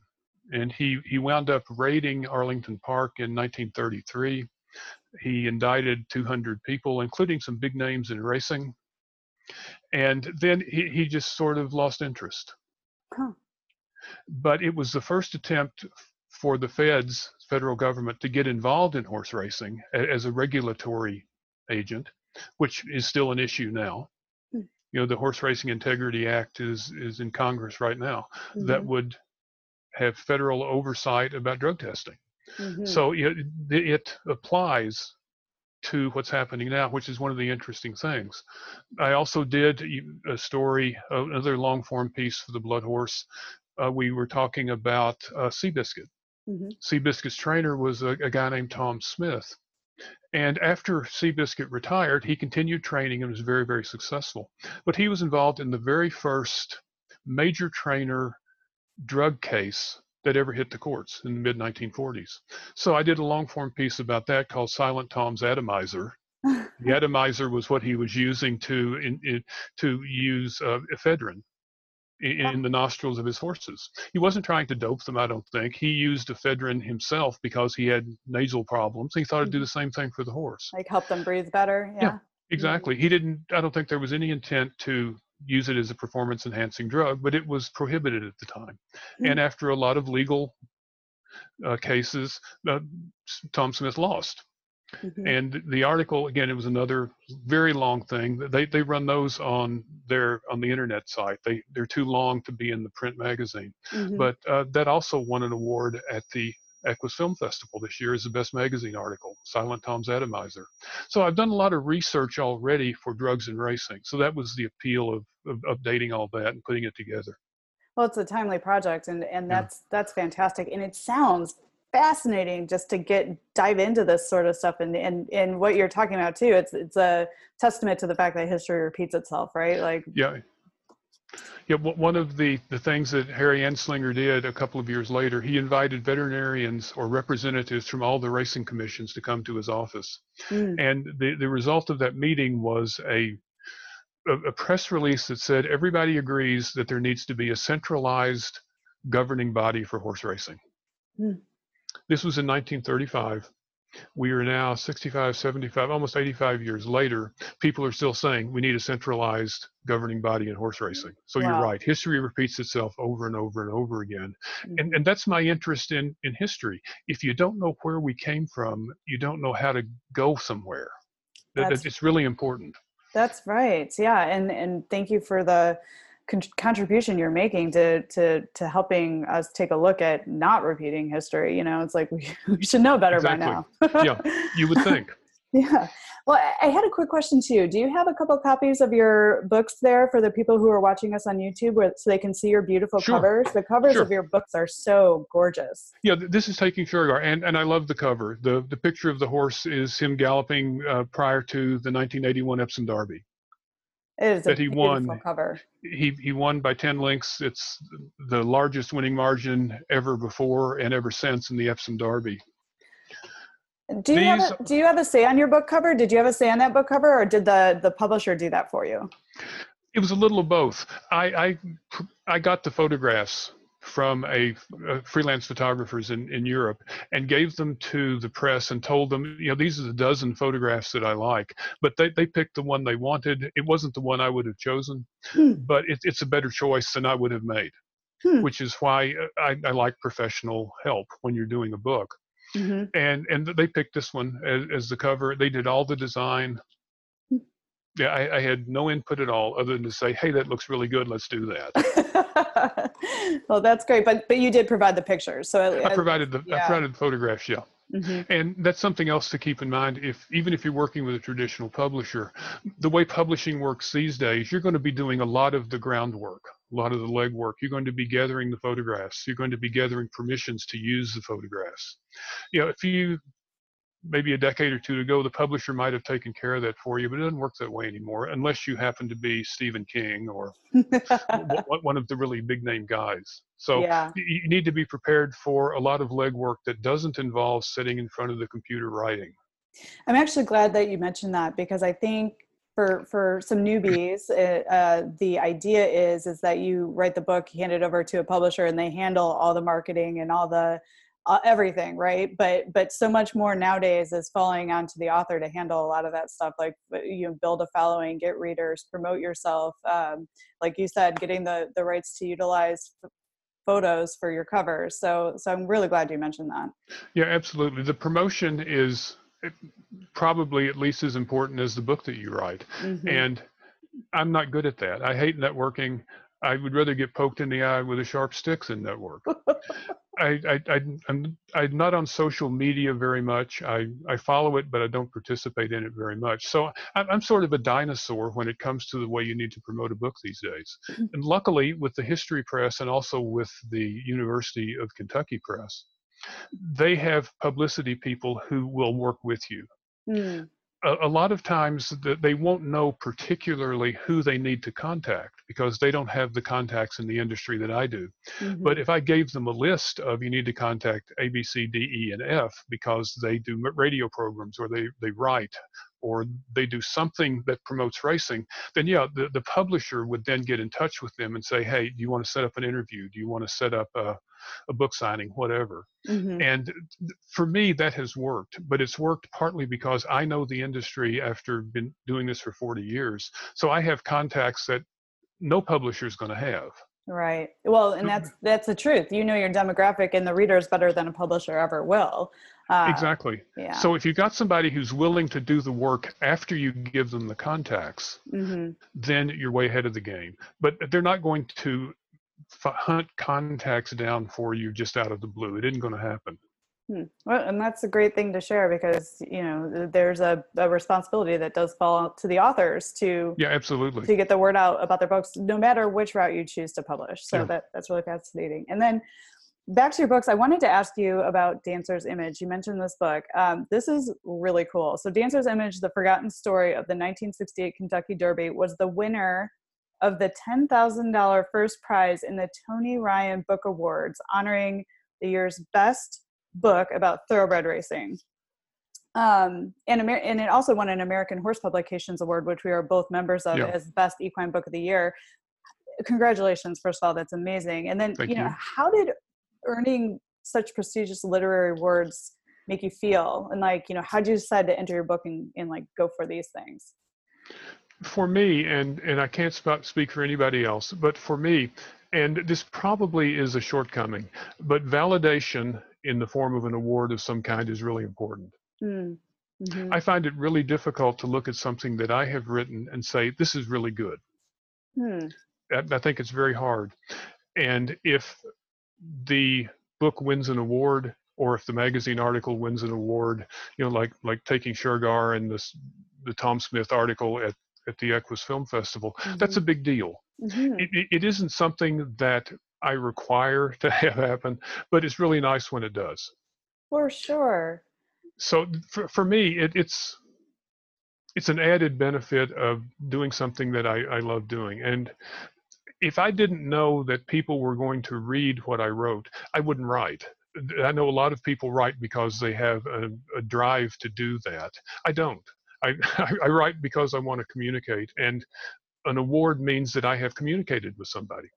And he, he wound up raiding Arlington Park in nineteen thirty-three. He indicted two hundred people, including some big names in racing. And then he, he just sort of lost interest. Huh. But it was the first attempt for the feds, federal government, to get involved in horse racing as a regulatory agent, which is still an issue now. Hmm. You know, the Horse Racing Integrity Act is, is in Congress right now. Mm-hmm. That would have federal oversight about drug testing. Mm-hmm. So it, it applies to what's happening now, which is one of the interesting things. I also did a story, another long-form piece for the Blood Horse. Uh, we were talking about uh, Seabiscuit. Mm-hmm. Seabiscuit's trainer was a, a guy named Tom Smith. And after Seabiscuit retired, he continued training and was very, very successful. But he was involved in the very first major trainer drug case that ever hit the courts in the mid nineteen forties. So I did a long form piece about that called Silent Tom's Atomizer. The atomizer was what he was using to, in, in, to use uh, ephedrine in, in the nostrils of his horses. He wasn't trying to dope them, I don't think. He used ephedrine himself because he had nasal problems. He thought it'd do the same thing for the horse. Like help them breathe better, yeah. Yeah, exactly. He didn't, I don't think there was any intent to use it as a performance enhancing drug, but it was prohibited at the time. Mm-hmm. And after a lot of legal uh, cases, uh, Tom Smith lost. Mm-hmm. And the article, again, it was another very long thing. They they run those on their on the internet site. They they're too long to be in the print magazine. Mm-hmm. But uh, that also won an award at the Equus Film Festival this year as the best magazine article, Silent Tom's Atomizer. So I've done a lot of research already for drugs and racing. So that was the appeal of, of updating all that and putting it together. Well, it's a timely project, and and that's yeah. that's fantastic. And it sounds fascinating just to get dive into this sort of stuff, and and and what you're talking about too. It's it's a testament to the fact that history repeats itself, right? Like yeah. Yeah, one of the, the things that Harry Anslinger did a couple of years later, he invited veterinarians or representatives from all the racing commissions to come to his office. Mm. And the, the result of that meeting was a, a, a press release that said, everybody agrees that there needs to be a centralized governing body for horse racing. Mm. This was in nineteen thirty-five. We are now sixty-five, seventy-five, almost eighty-five years later. People are still saying we need a centralized governing body in horse racing. So wow. You're right. History repeats itself over and over and over again. Mm-hmm. And, and that's my interest in, in history. If you don't know where we came from, you don't know how to go somewhere. That, that, it's really important. That's right. Yeah. And, and thank you for the con- contribution you're making to, to, to helping us take a look at not repeating history. You know, it's like, we, we should know better exactly. by now. Yeah, you would think. Yeah. Well, I had a quick question too. Do you have a couple copies of your books there for the people who are watching us on YouTube where, so they can see your beautiful sure. covers? The covers sure. of your books are so gorgeous. Yeah, this is Taking Shergar, and, and I love the cover. The, the picture of the horse is him galloping uh, prior to the nineteen eighty-one Epsom Derby. It is that a he won. Cover. He he won by ten lengths. It's the largest winning margin ever before and ever since in the Epsom Derby. Do you These, have a, do you have a say on your book cover? Did you have a say on that book cover, or did the the publisher do that for you? It was a little of both. I I, I got the photographs from a, a freelance photographers in, in Europe and gave them to the press and told them, you know, these are the dozen photographs that I like, but they, they picked the one they wanted. It wasn't the one I would have chosen, hmm. but it, it's a better choice than I would have made, hmm. which is why I, I like professional help when you're doing a book. Mm-hmm. And and they picked this one as, as the cover. They did all the design. Yeah, I, I had no input at all other than to say, hey, that looks really good. Let's do that. Well, that's great. But but you did provide the pictures. So I, I provided the yeah. I provided the photographs, yeah. Mm-hmm. And that's something else to keep in mind. If even if you're working with a traditional publisher, the way publishing works these days, you're going to be doing a lot of the groundwork, a lot of the legwork. You're going to be gathering the photographs. You're going to be gathering permissions to use the photographs. You know, if you maybe a decade or two ago, the publisher might have taken care of that for you, but it doesn't work that way anymore, unless you happen to be Stephen King or one of the really big name guys. So yeah. you need to be prepared for a lot of legwork that doesn't involve sitting in front of the computer writing. I'm actually glad that you mentioned that, because I think For for some newbies, uh, the idea is is that you write the book, hand it over to a publisher, and they handle all the marketing and all the uh, everything, right? But but so much more nowadays is falling onto the author to handle a lot of that stuff. Like, you know, build a following, get readers, promote yourself. Um, like you said, getting the the rights to utilize photos for your cover. So so I'm really glad you mentioned that. Yeah, absolutely. The promotion is probably at least as important as the book that you write. Mm-hmm. And I'm not good at that. I hate networking. I would rather get poked in the eye with a sharp stick than network. I, I, I, I'm, I'm not on social media very much. I, I follow it, but I don't participate in it very much. So I'm, I'm sort of a dinosaur when it comes to the way you need to promote a book these days. Mm-hmm. And luckily, with the History Press and also with the University of Kentucky Press, they have publicity people who will work with you. Mm. A, a lot of times the, they won't know particularly who they need to contact because they don't have the contacts in the industry that I do. Mm-hmm. But if I gave them a list of you need to contact A, B, C, D, E, and F because they do radio programs or they, they write or they do something that promotes racing, then yeah, the, the publisher would then get in touch with them and say, hey, do you want to set up an interview? Do you want to set up a, a book signing, whatever? Mm-hmm. And for me, that has worked, but it's worked partly because I know the industry after been doing this for forty years. So I have contacts that no publisher is going to have. Right. Well, and that's that's the truth. You know your demographic and the readers better than a publisher ever will. Uh, exactly. Yeah. So if you've got somebody who's willing to do the work after you give them the contacts, mm-hmm. then you're way ahead of the game. But they're not going to f- hunt contacts down for you just out of the blue. It isn't going to happen. Hmm. Well, and that's a great thing to share, because, you know, there's a, a responsibility that does fall to the authors to yeah, absolutely. to get the word out about their books, no matter which route you choose to publish. So yeah. that, that's really fascinating. And then back to your books, I wanted to ask you about Dancer's Image. You mentioned this book. Um, this is really cool. So Dancer's Image, the forgotten story of the nineteen sixty-eight Kentucky Derby, was the winner of the ten thousand dollars first prize in the Tony Ryan Book Awards, honoring the year's best book about thoroughbred racing, um, and, Amer- and it also won an American Horse Publications Award, which we are both members of, yeah. as Best Equine Book of the Year. Congratulations, first of all, that's amazing. And then, Thank you know, you. how did earning such prestigious literary awards make you feel? And like, you know, how did you decide to enter your book and, and like go for these things? For me, and and I can't speak for anybody else, but for me, and this probably is a shortcoming, but validation in the form of an award of some kind is really important. Mm. Mm-hmm. I find it really difficult to look at something that I have written and say, this is really good. Mm. I, I think it's very hard. And if the book wins an award, or if the magazine article wins an award, you know, like like taking Shergar and this, the Tom Smith article at, at the Equus Film Festival, mm-hmm. that's a big deal. Mm-hmm. It, it, it isn't something that I require to have happen, but it's really nice when it does. For sure. So for, for me, it, it's it's an added benefit of doing something that I, I love doing. And if I didn't know that people were going to read what I wrote, I wouldn't write. I know a lot of people write because they have a, a drive to do that. I don't. I, I write because I want to communicate. And an award means that I have communicated with somebody.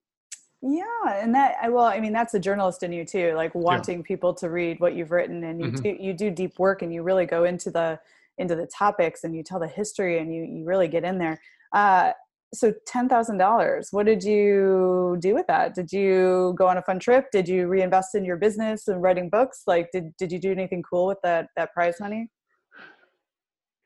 Yeah. And that, I well, I mean, that's a journalist in you too, like wanting yeah. people to read what you've written, and you mm-hmm. do, you do deep work, and you really go into the, into the topics, and you tell the history, and you, you really get in there. Uh, so ten thousand dollars, what did you do with that? Did you go on a fun trip? Did you reinvest in your business and writing books? Like, did, did you do anything cool with that, that prize money?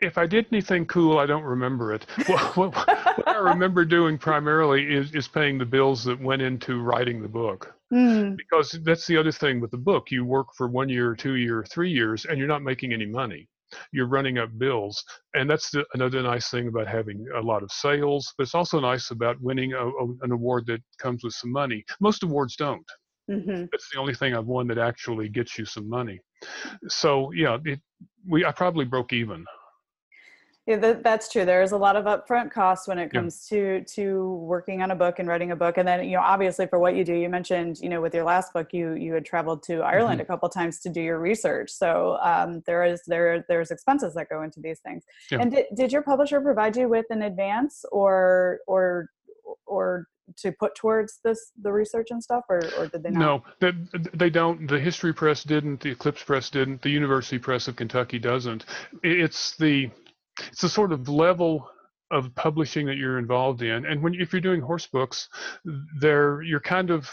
If I did anything cool, I don't remember it. What, what, what I remember doing primarily is, is paying the bills that went into writing the book. Mm. Because that's the other thing with the book. You work for one year, two year, three years, and you're not making any money. You're running up bills. And that's the, another nice thing about having a lot of sales. But it's also nice about winning a, a, an award that comes with some money. Most awards don't. Mm-hmm. That's the only thing I've won that actually gets you some money. So, yeah, it, we I probably broke even. Yeah, that, that's true. There is a lot of upfront costs when it comes yeah. to to working on a book and writing a book. And then, you know, obviously for what you do, you mentioned, you know, with your last book, you you had traveled to Ireland mm-hmm. a couple of times to do your research. So um, there is there there's expenses that go into these things. Yeah. And did, did your publisher provide you with an advance or or or to put towards this the research and stuff, or, or did they not? No, they, they don't. The History Press didn't. The Eclipse Press didn't. The University Press of Kentucky doesn't. It's the It's the sort of level of publishing that you're involved in. And when if you're doing horse books, there you're kind of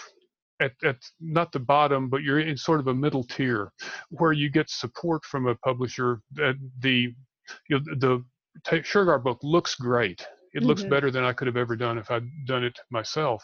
at, at not the bottom, but you're in sort of a middle tier where you get support from a publisher. Uh, the you know, the t- Shergar book looks great. It mm-hmm. looks better than I could have ever done if I'd done it myself.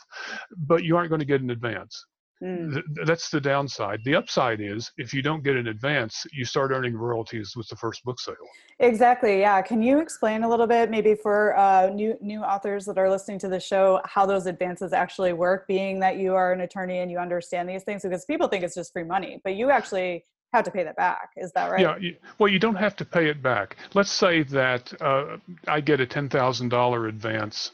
But you aren't going to get an advance. Mm. Th- that's the downside. The upside is if you don't get an advance, you start earning royalties with the first book sale. Exactly. Yeah. Can you explain a little bit, maybe for uh, new new authors that are listening to the show, how those advances actually work? Being that you are an attorney and you understand these things, because people think it's just free money, but you actually have to pay that back. Is that right? Yeah. You, well, you don't have to pay it back. Let's say that uh, I get a ten thousand dollars advance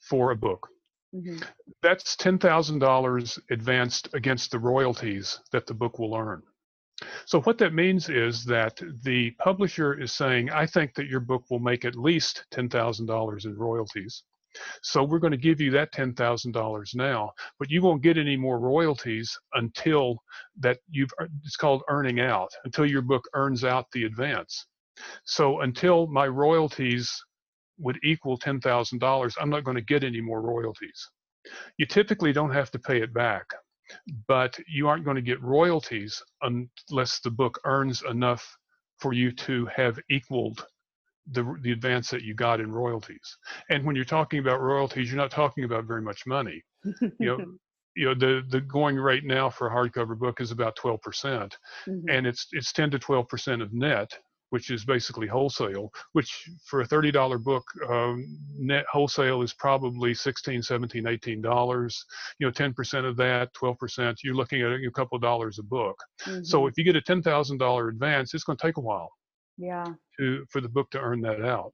for a book. Mm-hmm. That's ten thousand dollars advanced against the royalties that the book will earn. So what that means is that the publisher is saying, I think that your book will make at least ten thousand dollars in royalties. So we're going to give you that ten thousand dollars now, but you won't get any more royalties until that you've, it's called earning out, until your book earns out the advance. So until my royalties would equal ten thousand dollars, I'm not going to get any more royalties. You typically don't have to pay it back, but you aren't going to get royalties unless the book earns enough for you to have equaled the, the advance that you got in royalties. And when you're talking about royalties, you're not talking about very much money. You know, you know the, the going rate now for a hardcover book is about twelve percent, mm-hmm. and it's, it's ten to twelve percent of net, which is basically wholesale, which for a thirty dollar book, um, net wholesale is probably sixteen, seventeen, eighteen dollars. You know, ten percent of that, twelve percent, you're looking at a couple of dollars a book. Mm-hmm. So if you get a ten thousand dollar advance, it's going to take a while yeah. to, for the book to earn that out.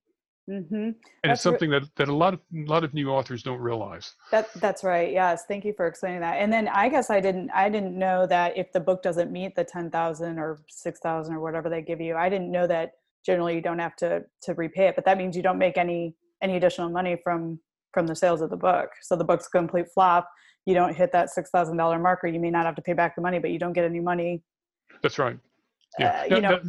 Mm-hmm. And that's it's something that, that a lot of a lot of new authors don't realize. That that's right. Yes, thank you for explaining that. And then I guess I didn't I didn't know that if the book doesn't meet the ten thousand or six thousand or whatever they give you, I didn't know that generally you don't have to to repay it. But that means you don't make any any additional money from from the sales of the book. So the book's a complete flop. You don't hit that six thousand dollar marker. You may not have to pay back the money, but you don't get any money. That's right. Yeah. Uh, that, you know. That,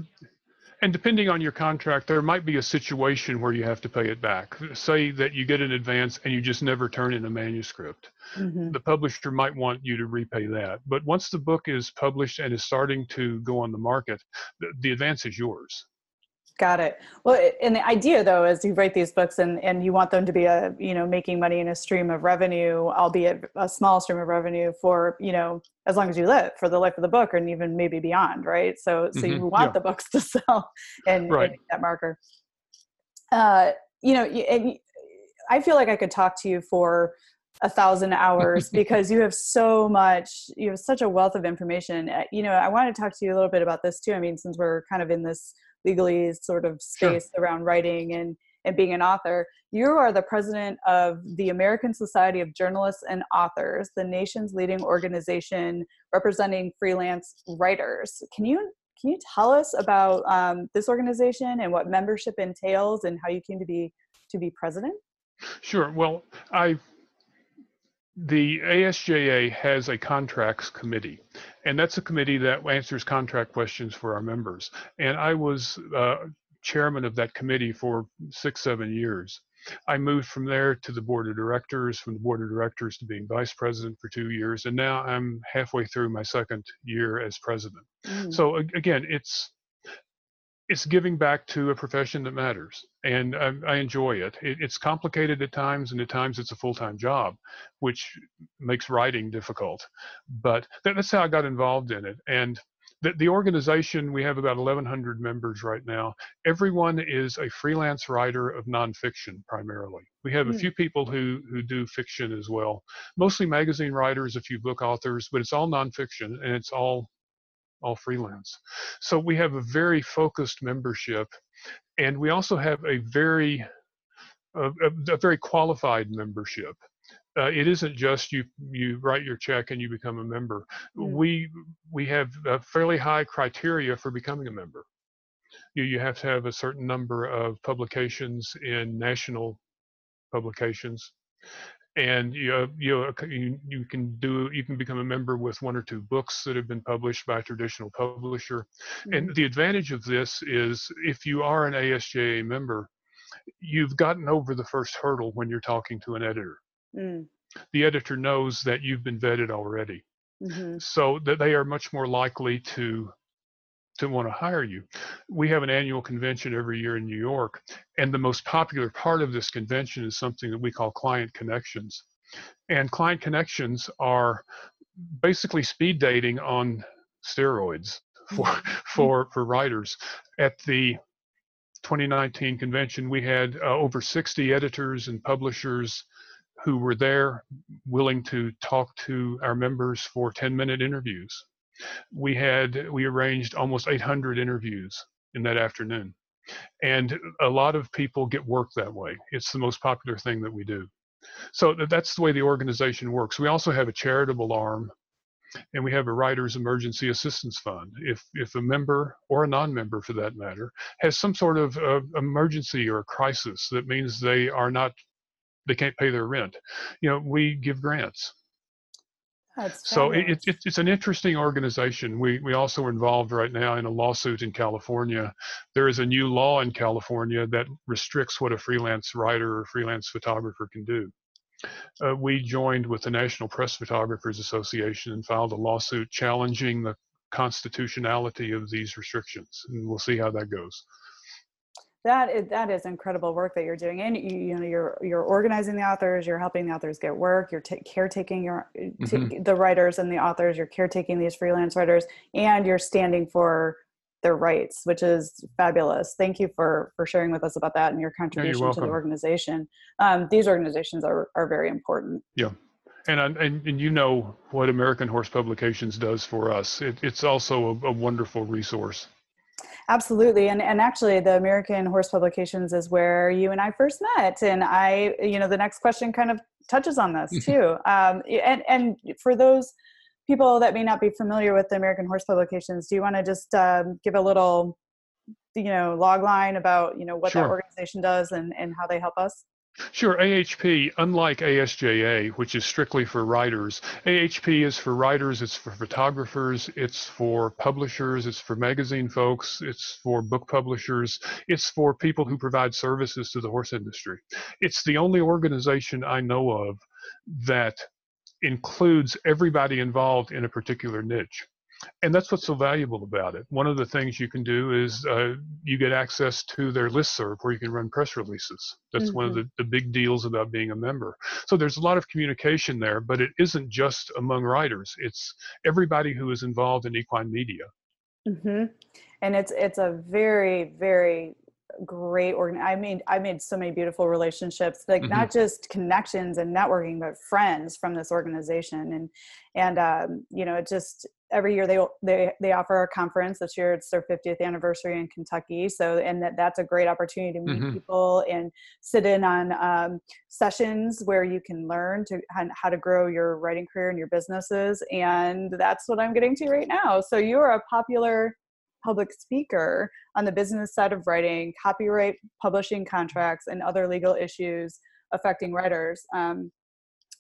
And depending on your contract, there might be a situation where you have to pay it back. Say that you get an advance and you just never turn in a manuscript. Mm-hmm. The publisher might want you to repay that. But once the book is published and is starting to go on the market, the, the advance is yours. Got it. Well, and the idea though is you write these books and, and you want them to be a, you know, making money in a stream of revenue, albeit a small stream of revenue for, you know, as long as you live, for the life of the book, and even maybe beyond, right? So, so mm-hmm. you want yeah. the books to sell and, right. and hit that marker. Uh, you know, and I feel like I could talk to you for a thousand hours because you have so much, you have such a wealth of information. You know, I want to talk to you a little bit about this too. I mean, since we're kind of in this legally sort of space sure. around writing and, and being an author. You are the president of the American Society of Journalists and Authors, the nation's leading organization representing freelance writers. Can you, can you tell us about um, this organization and what membership entails and how you came to be, to be president? Sure. Well, I, the A S J A has a contracts committee, and that's a committee that answers contract questions for our members. And I was uh, chairman of that committee for six, seven years. I moved from there to the board of directors, from the board of directors to being vice president for two years. And now I'm halfway through my second year as president. Mm. So again, it's it's giving back to a profession that matters. And I, I enjoy it. it. It's complicated at times, and at times it's a full-time job, which makes writing difficult. But that, that's how I got involved in it. And the, the organization, we have about eleven hundred members right now. Everyone is a freelance writer of nonfiction, primarily. We have mm. a few people who, who do fiction as well, mostly magazine writers, a few book authors, but it's all nonfiction, and it's all all freelance. So we have a very focused membership, and we also have a very a, a, a very qualified membership. Uh, it isn't just you you write your check and you become a member. Mm. We we have a fairly high criteria for becoming a member. You you have to have a certain number of publications in national publications, and you you you can do you can become a member with one or two books that have been published by a traditional publisher. Mm-hmm. And the advantage of this is if you are an A S J A member, you've gotten over the first hurdle when you're talking to an editor. Mm. The editor knows that you've been vetted already, mm-hmm. so that they are much more likely to to want to hire you. We have an annual convention every year in New York, and the most popular part of this convention is something that we call client connections. And client connections are basically speed dating on steroids for for for writers. At the twenty nineteen convention, we had uh, over sixty editors and publishers who were there willing to talk to our members for ten minute interviews. We had, we arranged almost eight hundred interviews in that afternoon. And a lot of people get work that way. It's the most popular thing that we do. So that's the way the organization works. We also have a charitable arm, and we have a Writers Emergency Assistance Fund. If, if a member, or a non-member for that matter, has some sort of uh, emergency or crisis that means they are not, they can't pay their rent, you know, we give grants. That's so it, it, it's an interesting organization. We, we also are involved right now in a lawsuit in California. There is a new law in California that restricts what a freelance writer or freelance photographer can do. Uh, we joined with the National Press Photographers Association and filed a lawsuit challenging the constitutionality of these restrictions. And we'll see how that goes. That is, that is incredible work that you're doing, and you, you know you're you're organizing the authors, you're helping the authors get work, you're caretaking your mm-hmm. the writers and the authors, you're caretaking these freelance writers, and you're standing for their rights, which is fabulous. Thank you for for sharing with us about that and your contribution yeah, to the organization. Um, these organizations are are very important. Yeah. And, and and you know what American Horse Publications does for us. It, it's also a, a wonderful resource. Absolutely. And, and actually, the American Horse Publications is where you and I first met. And I, you know, the next question kind of touches on this, too. um, and, and for those people that may not be familiar with the American Horse Publications, do you want to just um, give a little, you know, log line about, you know, what sure. that organization does and, and how they help us? Sure. A H P, unlike A S J A, which is strictly for writers, A H P is for writers, it's for photographers, it's for publishers, it's for magazine folks, it's for book publishers, it's for people who provide services to the horse industry. It's the only organization I know of that includes everybody involved in a particular niche. And that's what's so valuable about it. One of the things you can do is uh, you get access to their listserv where you can run press releases. That's mm-hmm. one of the, the big deals about being a member. So there's a lot of communication there, but it isn't just among writers. It's everybody who is involved in equine media. Mm-hmm. And it's it's a very, very great organ. I mean, I made so many beautiful relationships, like mm-hmm. not just connections and networking, but friends from this organization. And, and um, you know, it just... Every year they they they offer a conference. This year it's their fiftieth anniversary in Kentucky. So and that, that's a great opportunity to meet mm-hmm. people and sit in on um, sessions where you can learn to how to grow your writing career and your businesses. And that's what I'm getting to right now. So you are a popular public speaker on the business side of writing, copyright, publishing contracts, and other legal issues affecting writers. Um,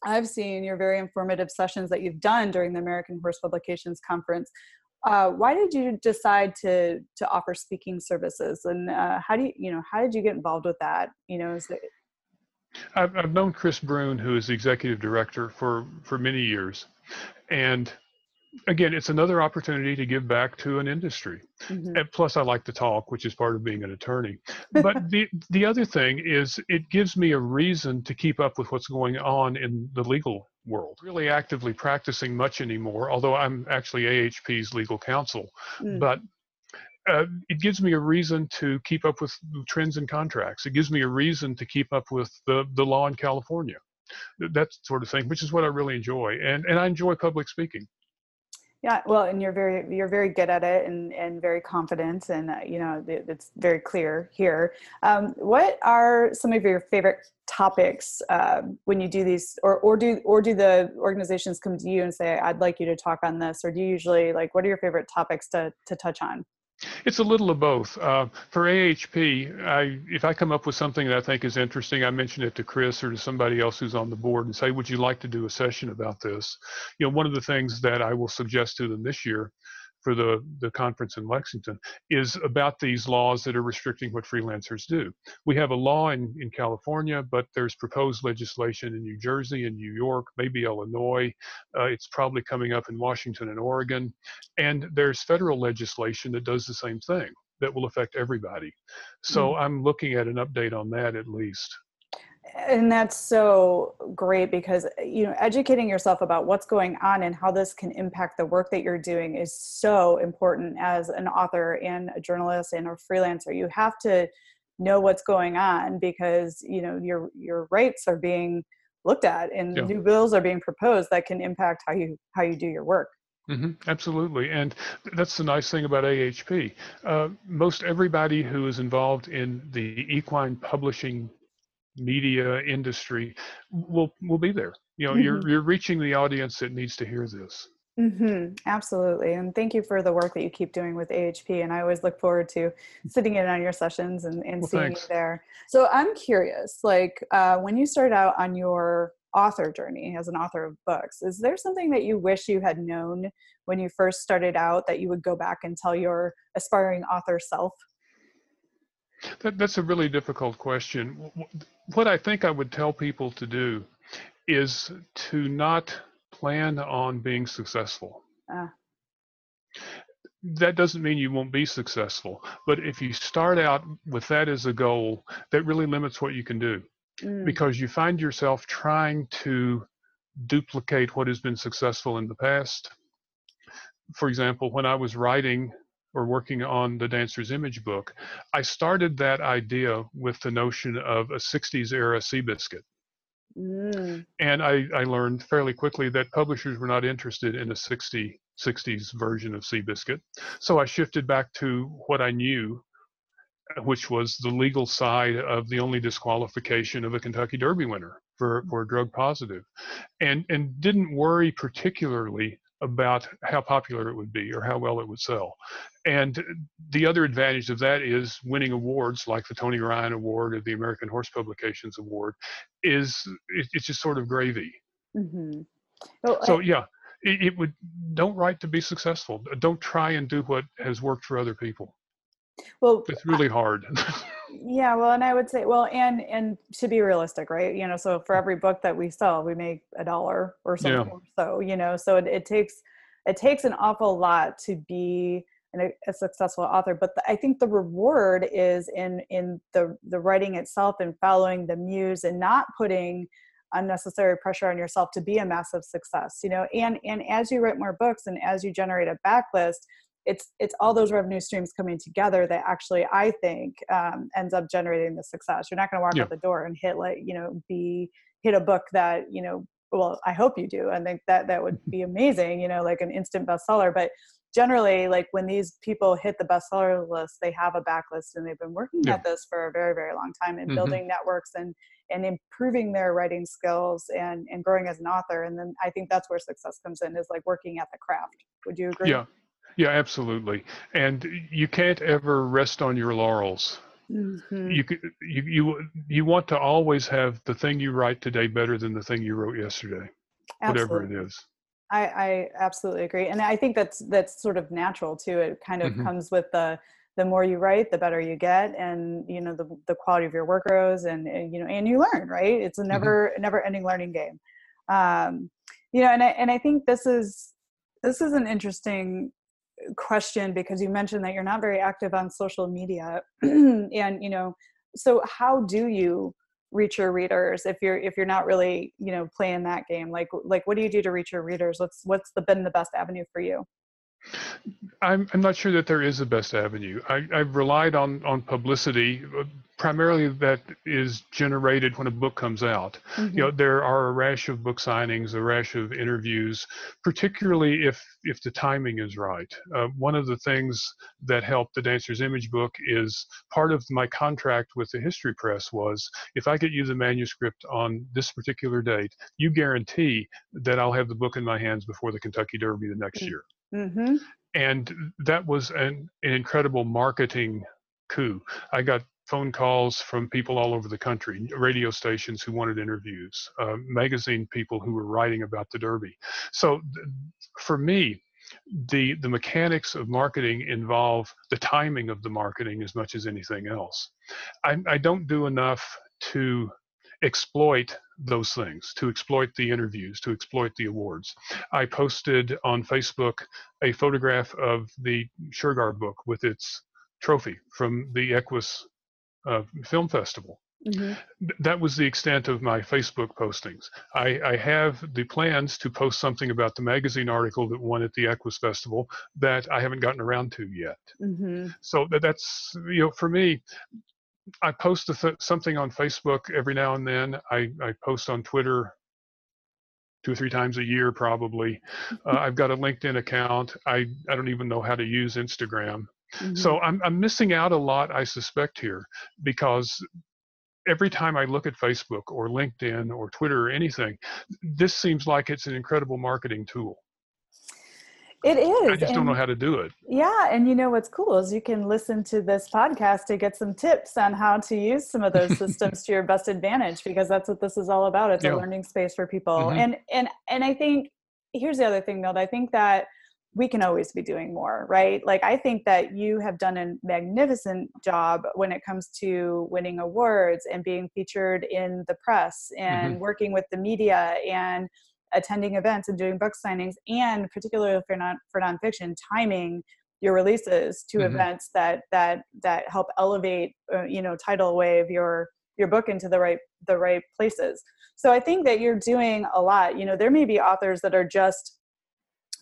I've seen your very informative sessions that you've done during the American Horse Publications Conference. Uh, why did you decide to to offer speaking services, and uh, how do you you know how did you get involved with that? You know, is it... I've, I've known Chris Brune, who is the executive director, for for many years, and again, it's another opportunity to give back to an industry. Mm-hmm. And plus, I like to talk, which is part of being an attorney. But the, the other thing is it gives me a reason to keep up with what's going on in the legal world. I'm not really actively practicing much anymore, although I'm actually A H P's legal counsel. Mm. But uh, it gives me a reason to keep up with trends and contracts. It gives me a reason to keep up with the, the law in California, that sort of thing, which is what I really enjoy. And, and I enjoy public speaking. Yeah, well, and you're very you're very good at it, and, and very confident, and uh, you know it, it's very clear here. Um, what are some of your favorite topics uh, when you do these, or or do or do the organizations come to you and say, "I'd like you to talk on this," or do you usually like what are your favorite topics to to touch on? It's a little of both. Uh, for A H P, I, if I come up with something that I think is interesting, I mention it to Chris or to somebody else who's on the board and say, would you like to do a session about this? You know, one of the things that I will suggest to them this year for the, the conference in Lexington is about these laws that are restricting what freelancers do. We have a law in, in California, but there's proposed legislation in New Jersey and New York, maybe Illinois. Uh, it's probably coming up in Washington and Oregon. And there's federal legislation that does the same thing that will affect everybody. So mm-hmm. I'm looking at an update on that at least. And that's so great because, you know, educating yourself about what's going on and how this can impact the work that you're doing is so important as an author and a journalist and a freelancer. You have to know what's going on because, you know, your your rights are being looked at and yeah. new bills are being proposed that can impact how you how you do your work. Mm-hmm, absolutely. And that's the nice thing about A H P. Uh, most everybody who is involved in the equine publishing media industry will will be there. You know, mm-hmm. you're you're reaching the audience that needs to hear this. Mm-hmm. Absolutely, and thank you for the work that you keep doing with A H P. And I always look forward to sitting in on your sessions and, and well, seeing thanks. you there. So I'm curious, like uh, when you started out on your author journey as an author of books. Is there something that you wish you had known when you first started out that you would go back and tell your aspiring author self? That, that's a really difficult question. What I think I would tell people to do is to not plan on being successful. Uh. That doesn't mean you won't be successful, but if you start out with that as a goal, that really limits what you can do. Mm. Because you find yourself trying to duplicate what has been successful in the past. For example, when I was writing or working on the Dancer's Image book, I started that idea with the notion of a sixties era Seabiscuit. Mm. And I, I learned fairly quickly that publishers were not interested in a sixty, sixties version of Seabiscuit. So I shifted back to what I knew, which was the legal side of the only disqualification of a Kentucky Derby winner for, for drug positive, and, and didn't worry particularly about how popular it would be or how well it would sell. And the other advantage of that is winning awards like the Tony Ryan Award or the American Horse Publications Award is, it, it's just sort of gravy. Mm-hmm. Well, so I, yeah, it, it would, don't write to be successful. Don't try and do what has worked for other people. Well, it's really hard. Yeah, well, and I would say, well, and and to be realistic, right? You know, so for every book that we sell, we make a dollar or something. Yeah. So, you know, so it, it takes it takes an awful lot to be an, a successful author. But the, I think the reward is in in the the writing itself and following the muse and not putting unnecessary pressure on yourself to be a massive success. You know, and and as you write more books and as you generate a backlist, it's it's all those revenue streams coming together that actually I think um, ends up generating the success. You're not going to walk yeah. out the door and hit like you know be hit a book that you know well I hope you do. I think that that would be amazing. You know like an instant bestseller. But generally, like when these people hit the bestseller list, they have a backlist and they've been working yeah. at this for a very very long time and mm-hmm. building networks and and improving their writing skills and and growing as an author. And then I think that's where success comes in, is like working at the craft. Would you agree? Yeah. Yeah, absolutely. And you can't ever rest on your laurels. Mm-hmm. You, you you you want to always have the thing you write today better than the thing you wrote yesterday, absolutely. Whatever it is. I, I absolutely agree. And I think that's that's sort of natural too. It kind of mm-hmm. comes with the the more you write, the better you get, and you know the the quality of your work grows, and, and you know and you learn, right? It's a never mm-hmm. never ending learning game. Um, you know, and I, and I think this is this is an interesting question, because you mentioned that you're not very active on social media and you know so how do you reach your readers if you're if you're not really you know playing that game? Like like what do you do to reach your readers? What's what's the, been the best avenue for you? I'm I'm not sure that there is a best avenue. I, I've relied on on publicity, primarily that is generated when a book comes out. Mm-hmm. You know, there are a rash of book signings, a rash of interviews, particularly if if the timing is right. Uh, one of the things that helped the Dancer's Image book is part of my contract with the History Press was, if I get you the manuscript on this particular date, you guarantee that I'll have the book in my hands before the Kentucky Derby the next mm-hmm. year. Mm-hmm. And that was an, an incredible marketing coup. I got phone calls from people all over the country, radio stations who wanted interviews, uh, magazine people who were writing about the Derby. So th- for me, the the mechanics of marketing involve the timing of the marketing as much as anything else. I, I don't do enough to exploit those things, to exploit the interviews, to exploit the awards. I posted on Facebook a photograph of the Shergar book with its trophy from the Equus uh, Film Festival. Mm-hmm. That was the extent of my Facebook postings. I, I have the plans to post something about the magazine article that won at the Equus Festival that I haven't gotten around to yet. Mm-hmm. So that, that's, you know, for me, I post a th- something on Facebook every now and then. I, I post on Twitter two or three times a year, probably. Uh, I've got a LinkedIn account. I, I don't even know how to use Instagram. Mm-hmm. So I'm, I'm missing out a lot, I suspect, here, because every time I look at Facebook or LinkedIn or Twitter or anything, this seems like it's an incredible marketing tool. It is. I just and, don't know how to do it. Yeah. And you know what's cool is you can listen to this podcast to get some tips on how to use some of those systems to your best advantage, because that's what this is all about. It's yeah. a learning space for people. Mm-hmm. And and and I think here's the other thing, though. I think that we can always be doing more, right? Like, I think that you have done a magnificent job when it comes to winning awards and being featured in the press and mm-hmm. working with the media and attending events and doing book signings, and particularly for non for nonfiction, timing your releases to mm-hmm. events that that that help elevate, uh, you know, tidal wave your your book into the right the right places. So I think that you're doing a lot. You know, there may be authors that are just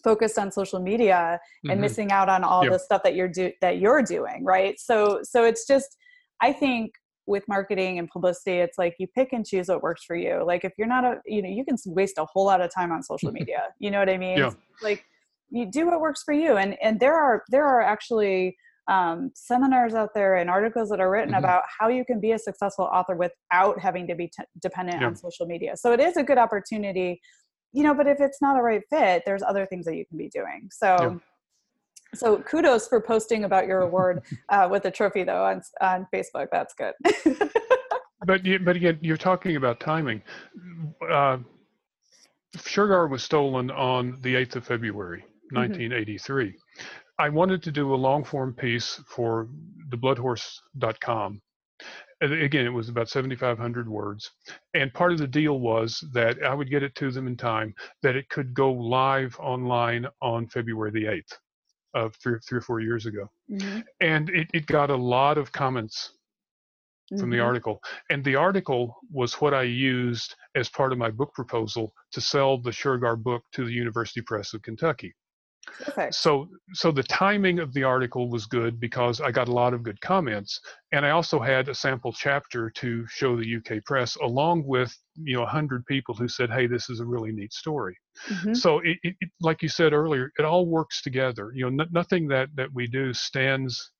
focused on social media and mm-hmm. missing out on all yep. the stuff that you're do that you're doing, right? So so it's just, I think, with marketing and publicity, it's like you pick and choose what works for you. Like, if you're not a, you know, you can waste a whole lot of time on social media. You know what I mean? Yeah. Like, you do what works for you. And, and there are, there are actually um, seminars out there and articles that are written mm-hmm. about how you can be a successful author without having to be t- dependent yeah. on social media. So it is a good opportunity, you know, but if it's not a right fit, there's other things that you can be doing. So yeah. So kudos for posting about your award uh, with a trophy, though, on on Facebook. That's good. but you, but again, you're talking about timing. Uh, Shergar was stolen on the eighth of February, nineteen eighty-three. Mm-hmm. I wanted to do a long form piece for the blood horse dot com. Again, it was about seventy-five hundred words. And part of the deal was that I would get it to them in time, that it could go live online on February the eighth. Of three, three or four years ago. Mm-hmm. And it, it got a lot of comments mm-hmm. from the article. And the article was what I used as part of my book proposal to sell the Shergar book to the University Press of Kentucky. Okay. So, so the timing of the article was good because I got a lot of good comments. And I also had a sample chapter to show the U K press, along with, you know, one hundred people who said, hey, this is a really neat story. Mm-hmm. So it, it, it, like you said earlier, it all works together. You know, n- nothing that, that we do stands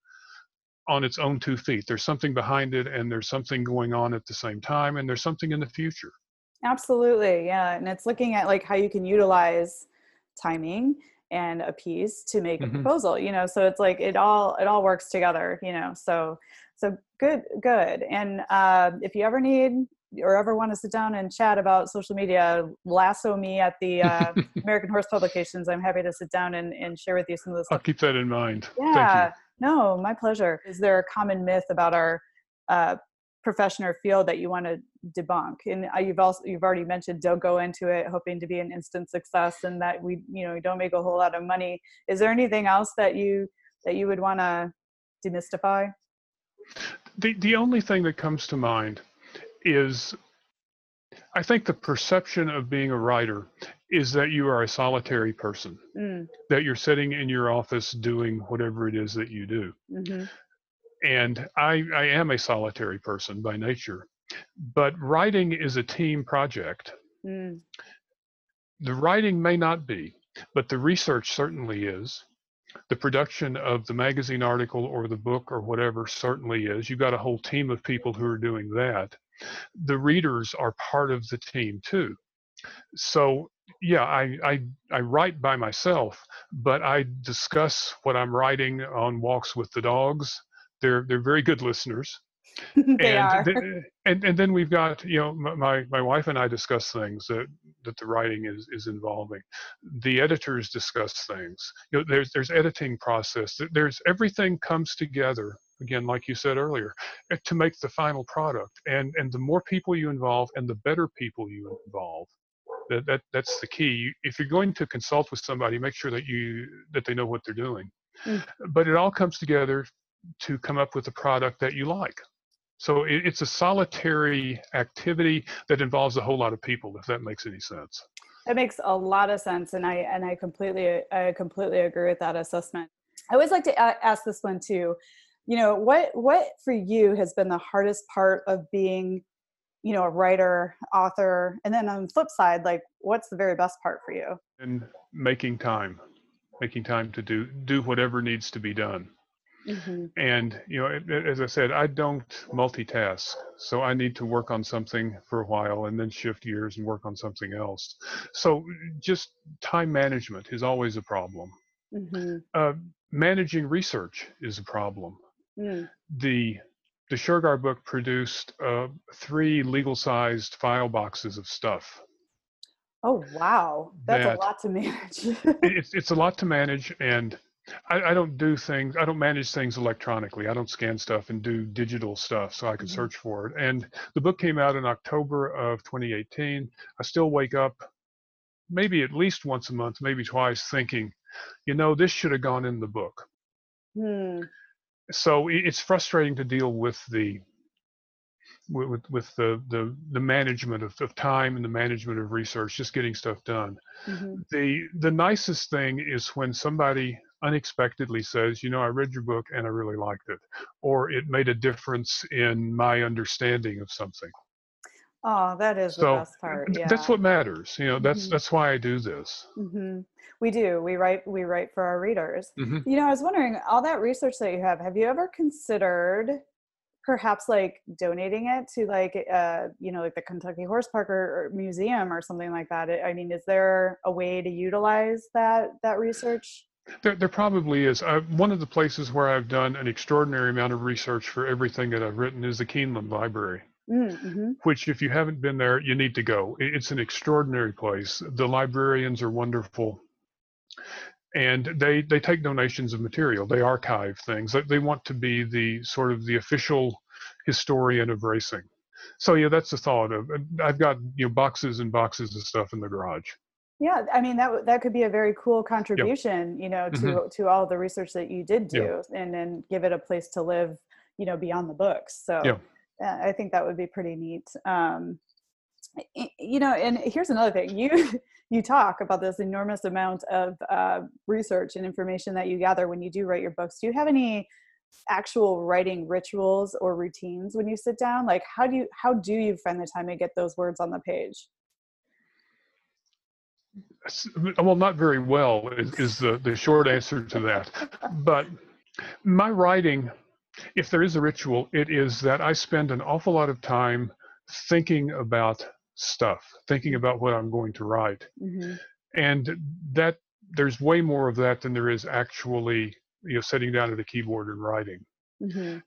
on its own two feet. There's something behind it, and there's something going on at the same time, and there's something in the future. Absolutely. Yeah. And it's looking at like how you can utilize timing and a piece to make a proposal, you know, so it's like it all, it all works together, you know, so, so good, good. And uh, if you ever need or ever want to sit down and chat about social media, lasso me at the uh, American Horse Publications. I'm happy to sit down and, and share with you some of this stuff. I'll keep that in mind. Yeah, no, my pleasure. Is there a common myth about our uh, profession or field that you want to debunk? And you've also, you've already mentioned, don't go into it hoping to be an instant success and that we, you know, don't make a whole lot of money. Is there anything else that you, that you would want to demystify? The, the only thing that comes to mind is, I think the perception of being a writer is that you are a solitary person, mm. that you're sitting in your office doing whatever it is that you do. Mm-hmm. And I, I am a solitary person by nature, but writing is a team project. Mm. The writing may not be, but the research certainly is. The production of the magazine article or the book or whatever certainly is. You've got a whole team of people who are doing that. The readers are part of the team too. So yeah, I, I, I write by myself, but I discuss what I'm writing on walks with the dogs. They're they're very good listeners. They and, are. Th- and and then we've got, you know, my my wife and I discuss things that, that the writing is is involving. The editors discuss things. You know, there's there's editing process. There's everything comes together, again, like you said earlier, to make the final product. And and the more people you involve and the better people you involve. That that that's the key. If you're going to consult with somebody, make sure that you that they know what they're doing. Mm. But it all comes together to come up with a product that you like. So it, it's a solitary activity that involves a whole lot of people, if that makes any sense. That makes a lot of sense. And I, and I completely, I completely agree with that assessment. I always like to ask this one too, you know, what, what for you has been the hardest part of being, you know, a writer, author, and then on the flip side, like what's the very best part for you? And making time, making time to do, do whatever needs to be done. Mm-hmm. And, you know, as I said, I don't multitask. So I need to work on something for a while and then shift gears and work on something else. So just time management is always a problem. Mm-hmm. Uh, managing research is a problem. Mm. The the Shergar book produced uh, three legal-sized file boxes of stuff. Oh, wow. That's that, a lot to manage. it's, it's a lot to manage, and I, I don't do things, I don't manage things electronically. I don't scan stuff and do digital stuff so I can mm-hmm. search for it. And the book came out in October of twenty eighteen. I still wake up maybe at least once a month, maybe twice, thinking, you know, this should have gone in the book. Mm. So it's frustrating to deal with the with with the the, the management of, of time and the management of research, just getting stuff done. Mm-hmm. The the nicest thing is when somebody unexpectedly says, you know, I read your book and I really liked it, or it made a difference in my understanding of something. Oh, that is so, the best part. Yeah. That's what matters. You know, that's mm-hmm. that's why I do this. Mm-hmm. We do. We write. We write for our readers. Mm-hmm. You know, I was wondering, all that research that you have, have you ever considered perhaps like donating it to like, uh, you know, like the Kentucky Horse Park or, or Museum or something like that? I mean, is there a way to utilize that that research? There, there probably is. I, one of the places where I've done an extraordinary amount of research for everything that I've written is the Keeneland Library. Mm-hmm. Which, if you haven't been there, you need to go. It's an extraordinary place. The librarians are wonderful, and they they take donations of material. They archive things. They want to be the sort of the official historian of racing. So yeah, that's the thought of. I've got, you know, boxes and boxes of stuff in the garage. Yeah, I mean that that could be a very cool contribution, yeah. you know, to mm-hmm. to all the research that you did do, yeah. and then give it a place to live, you know, beyond the books. So. Yeah. I think that would be pretty neat. Um, you know, and here's another thing. You you talk about this enormous amount of uh, research and information that you gather when you do write your books. Do you have any actual writing rituals or routines when you sit down? Like, how do you how do you find the time to get those words on the page? Well, not very well is, is the, the short answer to that. But my writing... if there is a ritual, it is that I spend an awful lot of time thinking about stuff, thinking about what I'm going to write. Mm-hmm. And that there's way more of that than there is actually, you know, sitting down at a keyboard and writing. Mm-hmm.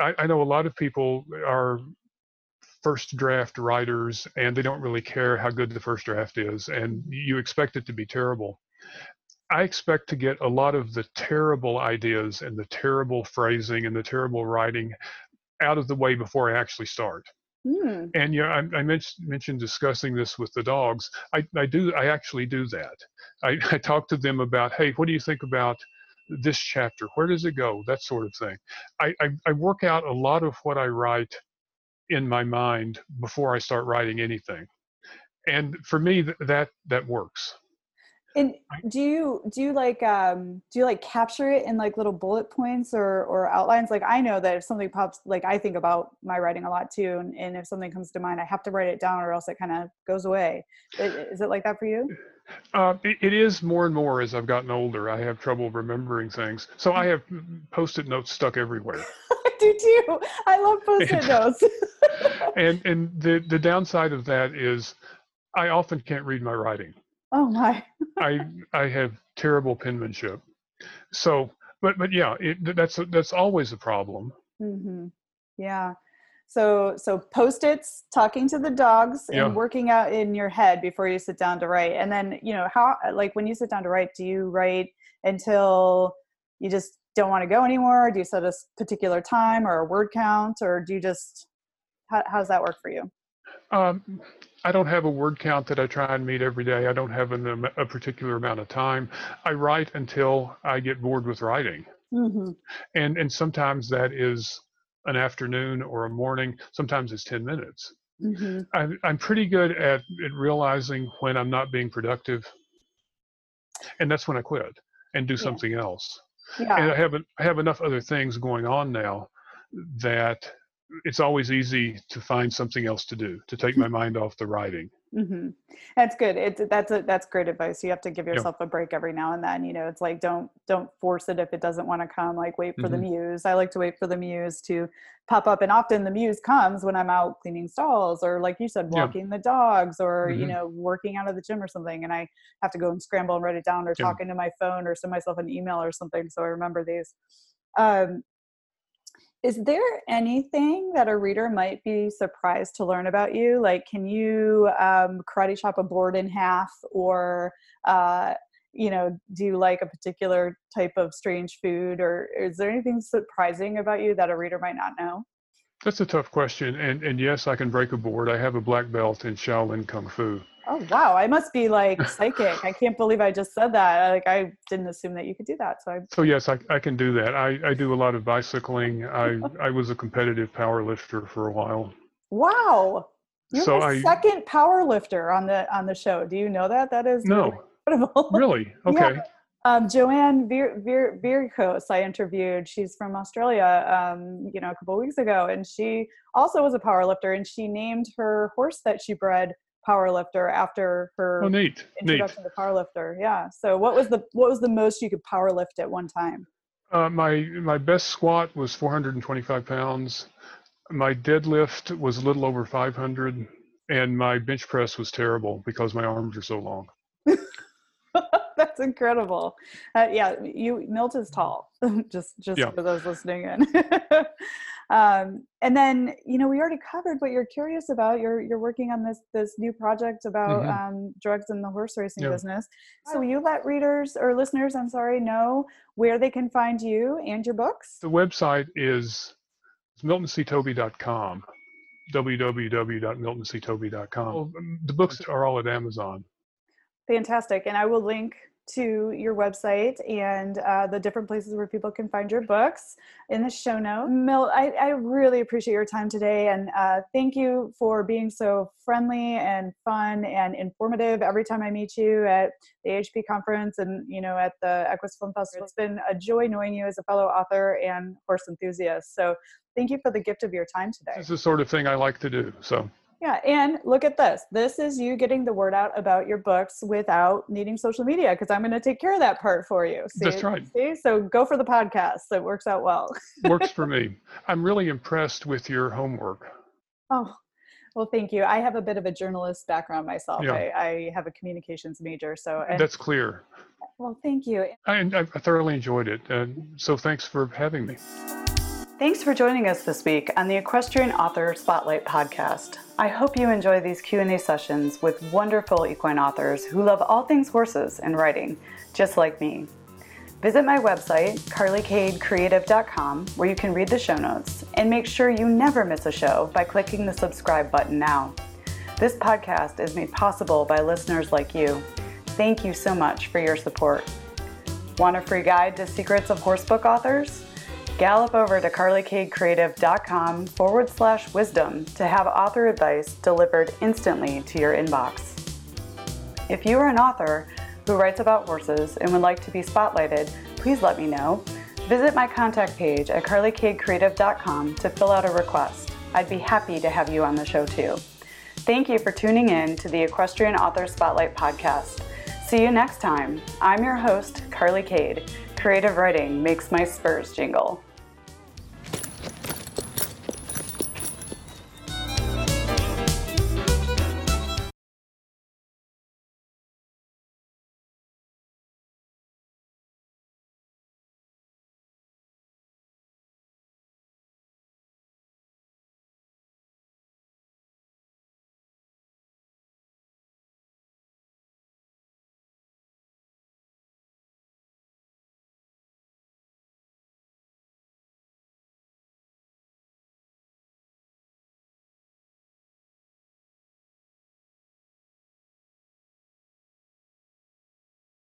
I, I know a lot of people are first draft writers and they don't really care how good the first draft is, and you expect it to be terrible. I expect to get a lot of the terrible ideas and the terrible phrasing and the terrible writing out of the way before I actually start. Mm. And, you know, I, I mentioned, mentioned discussing this with the dogs. I, I do, I actually do that. I, I talk to them about, hey, what do you think about this chapter? Where does it go? That sort of thing. I, I, I work out a lot of what I write in my mind before I start writing anything. And for me, th- that, that works. And do you do you like um, do you like capture it in like little bullet points or or outlines? Like, I know that if something pops, like I think about my writing a lot too, and, and if something comes to mind, I have to write it down or else it kind of goes away. Is it like that for you? Uh, it, it is more and more as I've gotten older. I have trouble remembering things, so I have Post-it notes stuck everywhere. I do too. I love Post-it notes. and and the the downside of that is I often can't read my writing. Oh my! I I have terrible penmanship, so but but yeah, it, that's that's always a problem. Mm-hmm. Yeah, so so Post-its, talking to the dogs, and yeah. working out in your head before you sit down to write, and then, you know, how, like, when you sit down to write, do you write until you just don't want to go anymore? Or do you set a particular time or a word count, or do you just how, how does that work for you? Um, I don't have a word count that I try and meet every day. I don't have an, a particular amount of time. I write until I get bored with writing. Mm-hmm. And and sometimes that is an afternoon or a morning. Sometimes it's ten minutes. Mm-hmm. I'm, I'm pretty good at, at realizing when I'm not being productive. And that's when I quit and do something yeah. else. Yeah. And I have, I have enough other things going on now that it's always easy to find something else to do, to take my mind off the writing. Mm-hmm. That's good. It's that's a that's great advice. You have to give yourself yep. a break every now and then. You know, it's like don't don't force it if it doesn't want to come. Like wait for mm-hmm. the muse. I like to wait for the muse to pop up, and often the muse comes when I'm out cleaning stalls or, like you said, walking yep. the dogs or mm-hmm. you know, working out of the gym or something. And I have to go and scramble and write it down or yep. talk into my phone or send myself an email or something so I remember these. Um, Is there anything that a reader might be surprised to learn about you? Like, can you um, karate chop a board in half, or, uh, you know, do you like a particular type of strange food? Or is there anything surprising about you that a reader might not know? That's a tough question. And, and yes, I can break a board. I have a black belt in Shaolin Kung Fu. Oh, wow. I must be like psychic. I can't believe I just said that. Like, I didn't assume that you could do that. So, I... so yes, I, I can do that. I, I do a lot of bicycling. I, I was a competitive power lifter for a while. Wow. You're so the I... second power lifter on the, on the show. Do you know that? That is no. incredible. Really? Okay. Yeah. Um, Joanne Vierkos, I interviewed. She's from Australia, um, you know, a couple of weeks ago. And she also was a power lifter, and she named her horse that she bred Powerlifter after her oh, neat. introduction neat. to powerlifter. Yeah. So what was the what was the most you could powerlift at one time? Uh, my my best squat was four hundred twenty-five pounds. My deadlift was a little over five hundred, and my bench press was terrible because my arms are so long. That's incredible. Uh, yeah, you Milt is tall. just just yeah. for those listening in. Um, and then, you know, we already covered what you're curious about. You're you're working on this this new project about mm-hmm. um, drugs in the horse racing yeah. business. So will you let readers or listeners, I'm sorry, know where they can find you and your books? The website is milton c toby dot com, w w w dot milton c toby dot com. Well, the books are all at Amazon. Fantastic. And I will link to your website and uh, the different places where people can find your books in the show notes. Milt, I, I really appreciate your time today, and uh, thank you for being so friendly and fun and informative every time I meet you at the A H P conference and, you know, at the Equus Film Festival. It's been a joy knowing you as a fellow author and horse enthusiast. So thank you for the gift of your time today. This is the sort of thing I like to do. So. Yeah, and look at this. This is you getting the word out about your books without needing social media, because I'm going to take care of that part for you. See? That's right. See? So go for the podcast. So it works out well. Works for me. I'm really impressed with your homework. Oh, well, thank you. I have a bit of a journalist background myself. Yeah. I, I have a communications major. So and, that's clear. Well, thank you. I, I thoroughly enjoyed it. Uh, so thanks for having me. Thanks for joining us this week on the Equestrian Author Spotlight podcast. I hope you enjoy these Q and A sessions with wonderful equine authors who love all things horses and writing, just like me. Visit my website, carly cade creative dot com, where you can read the show notes, and make sure you never miss a show by clicking the subscribe button now. This podcast is made possible by listeners like you. Thank you so much for your support. Want a free guide to secrets of horsebook authors? Gallop over to carly cade creative dot com forward slash wisdom to have author advice delivered instantly to your inbox. If you are an author who writes about horses and would like to be spotlighted, please let me know. Visit my contact page at carly cade creative dot com to fill out a request. I'd be happy to have you on the show too. Thank you for tuning in to the Equestrian Author Spotlight podcast. See you next time. I'm your host, Carly Cade. Creative writing makes my spurs jingle.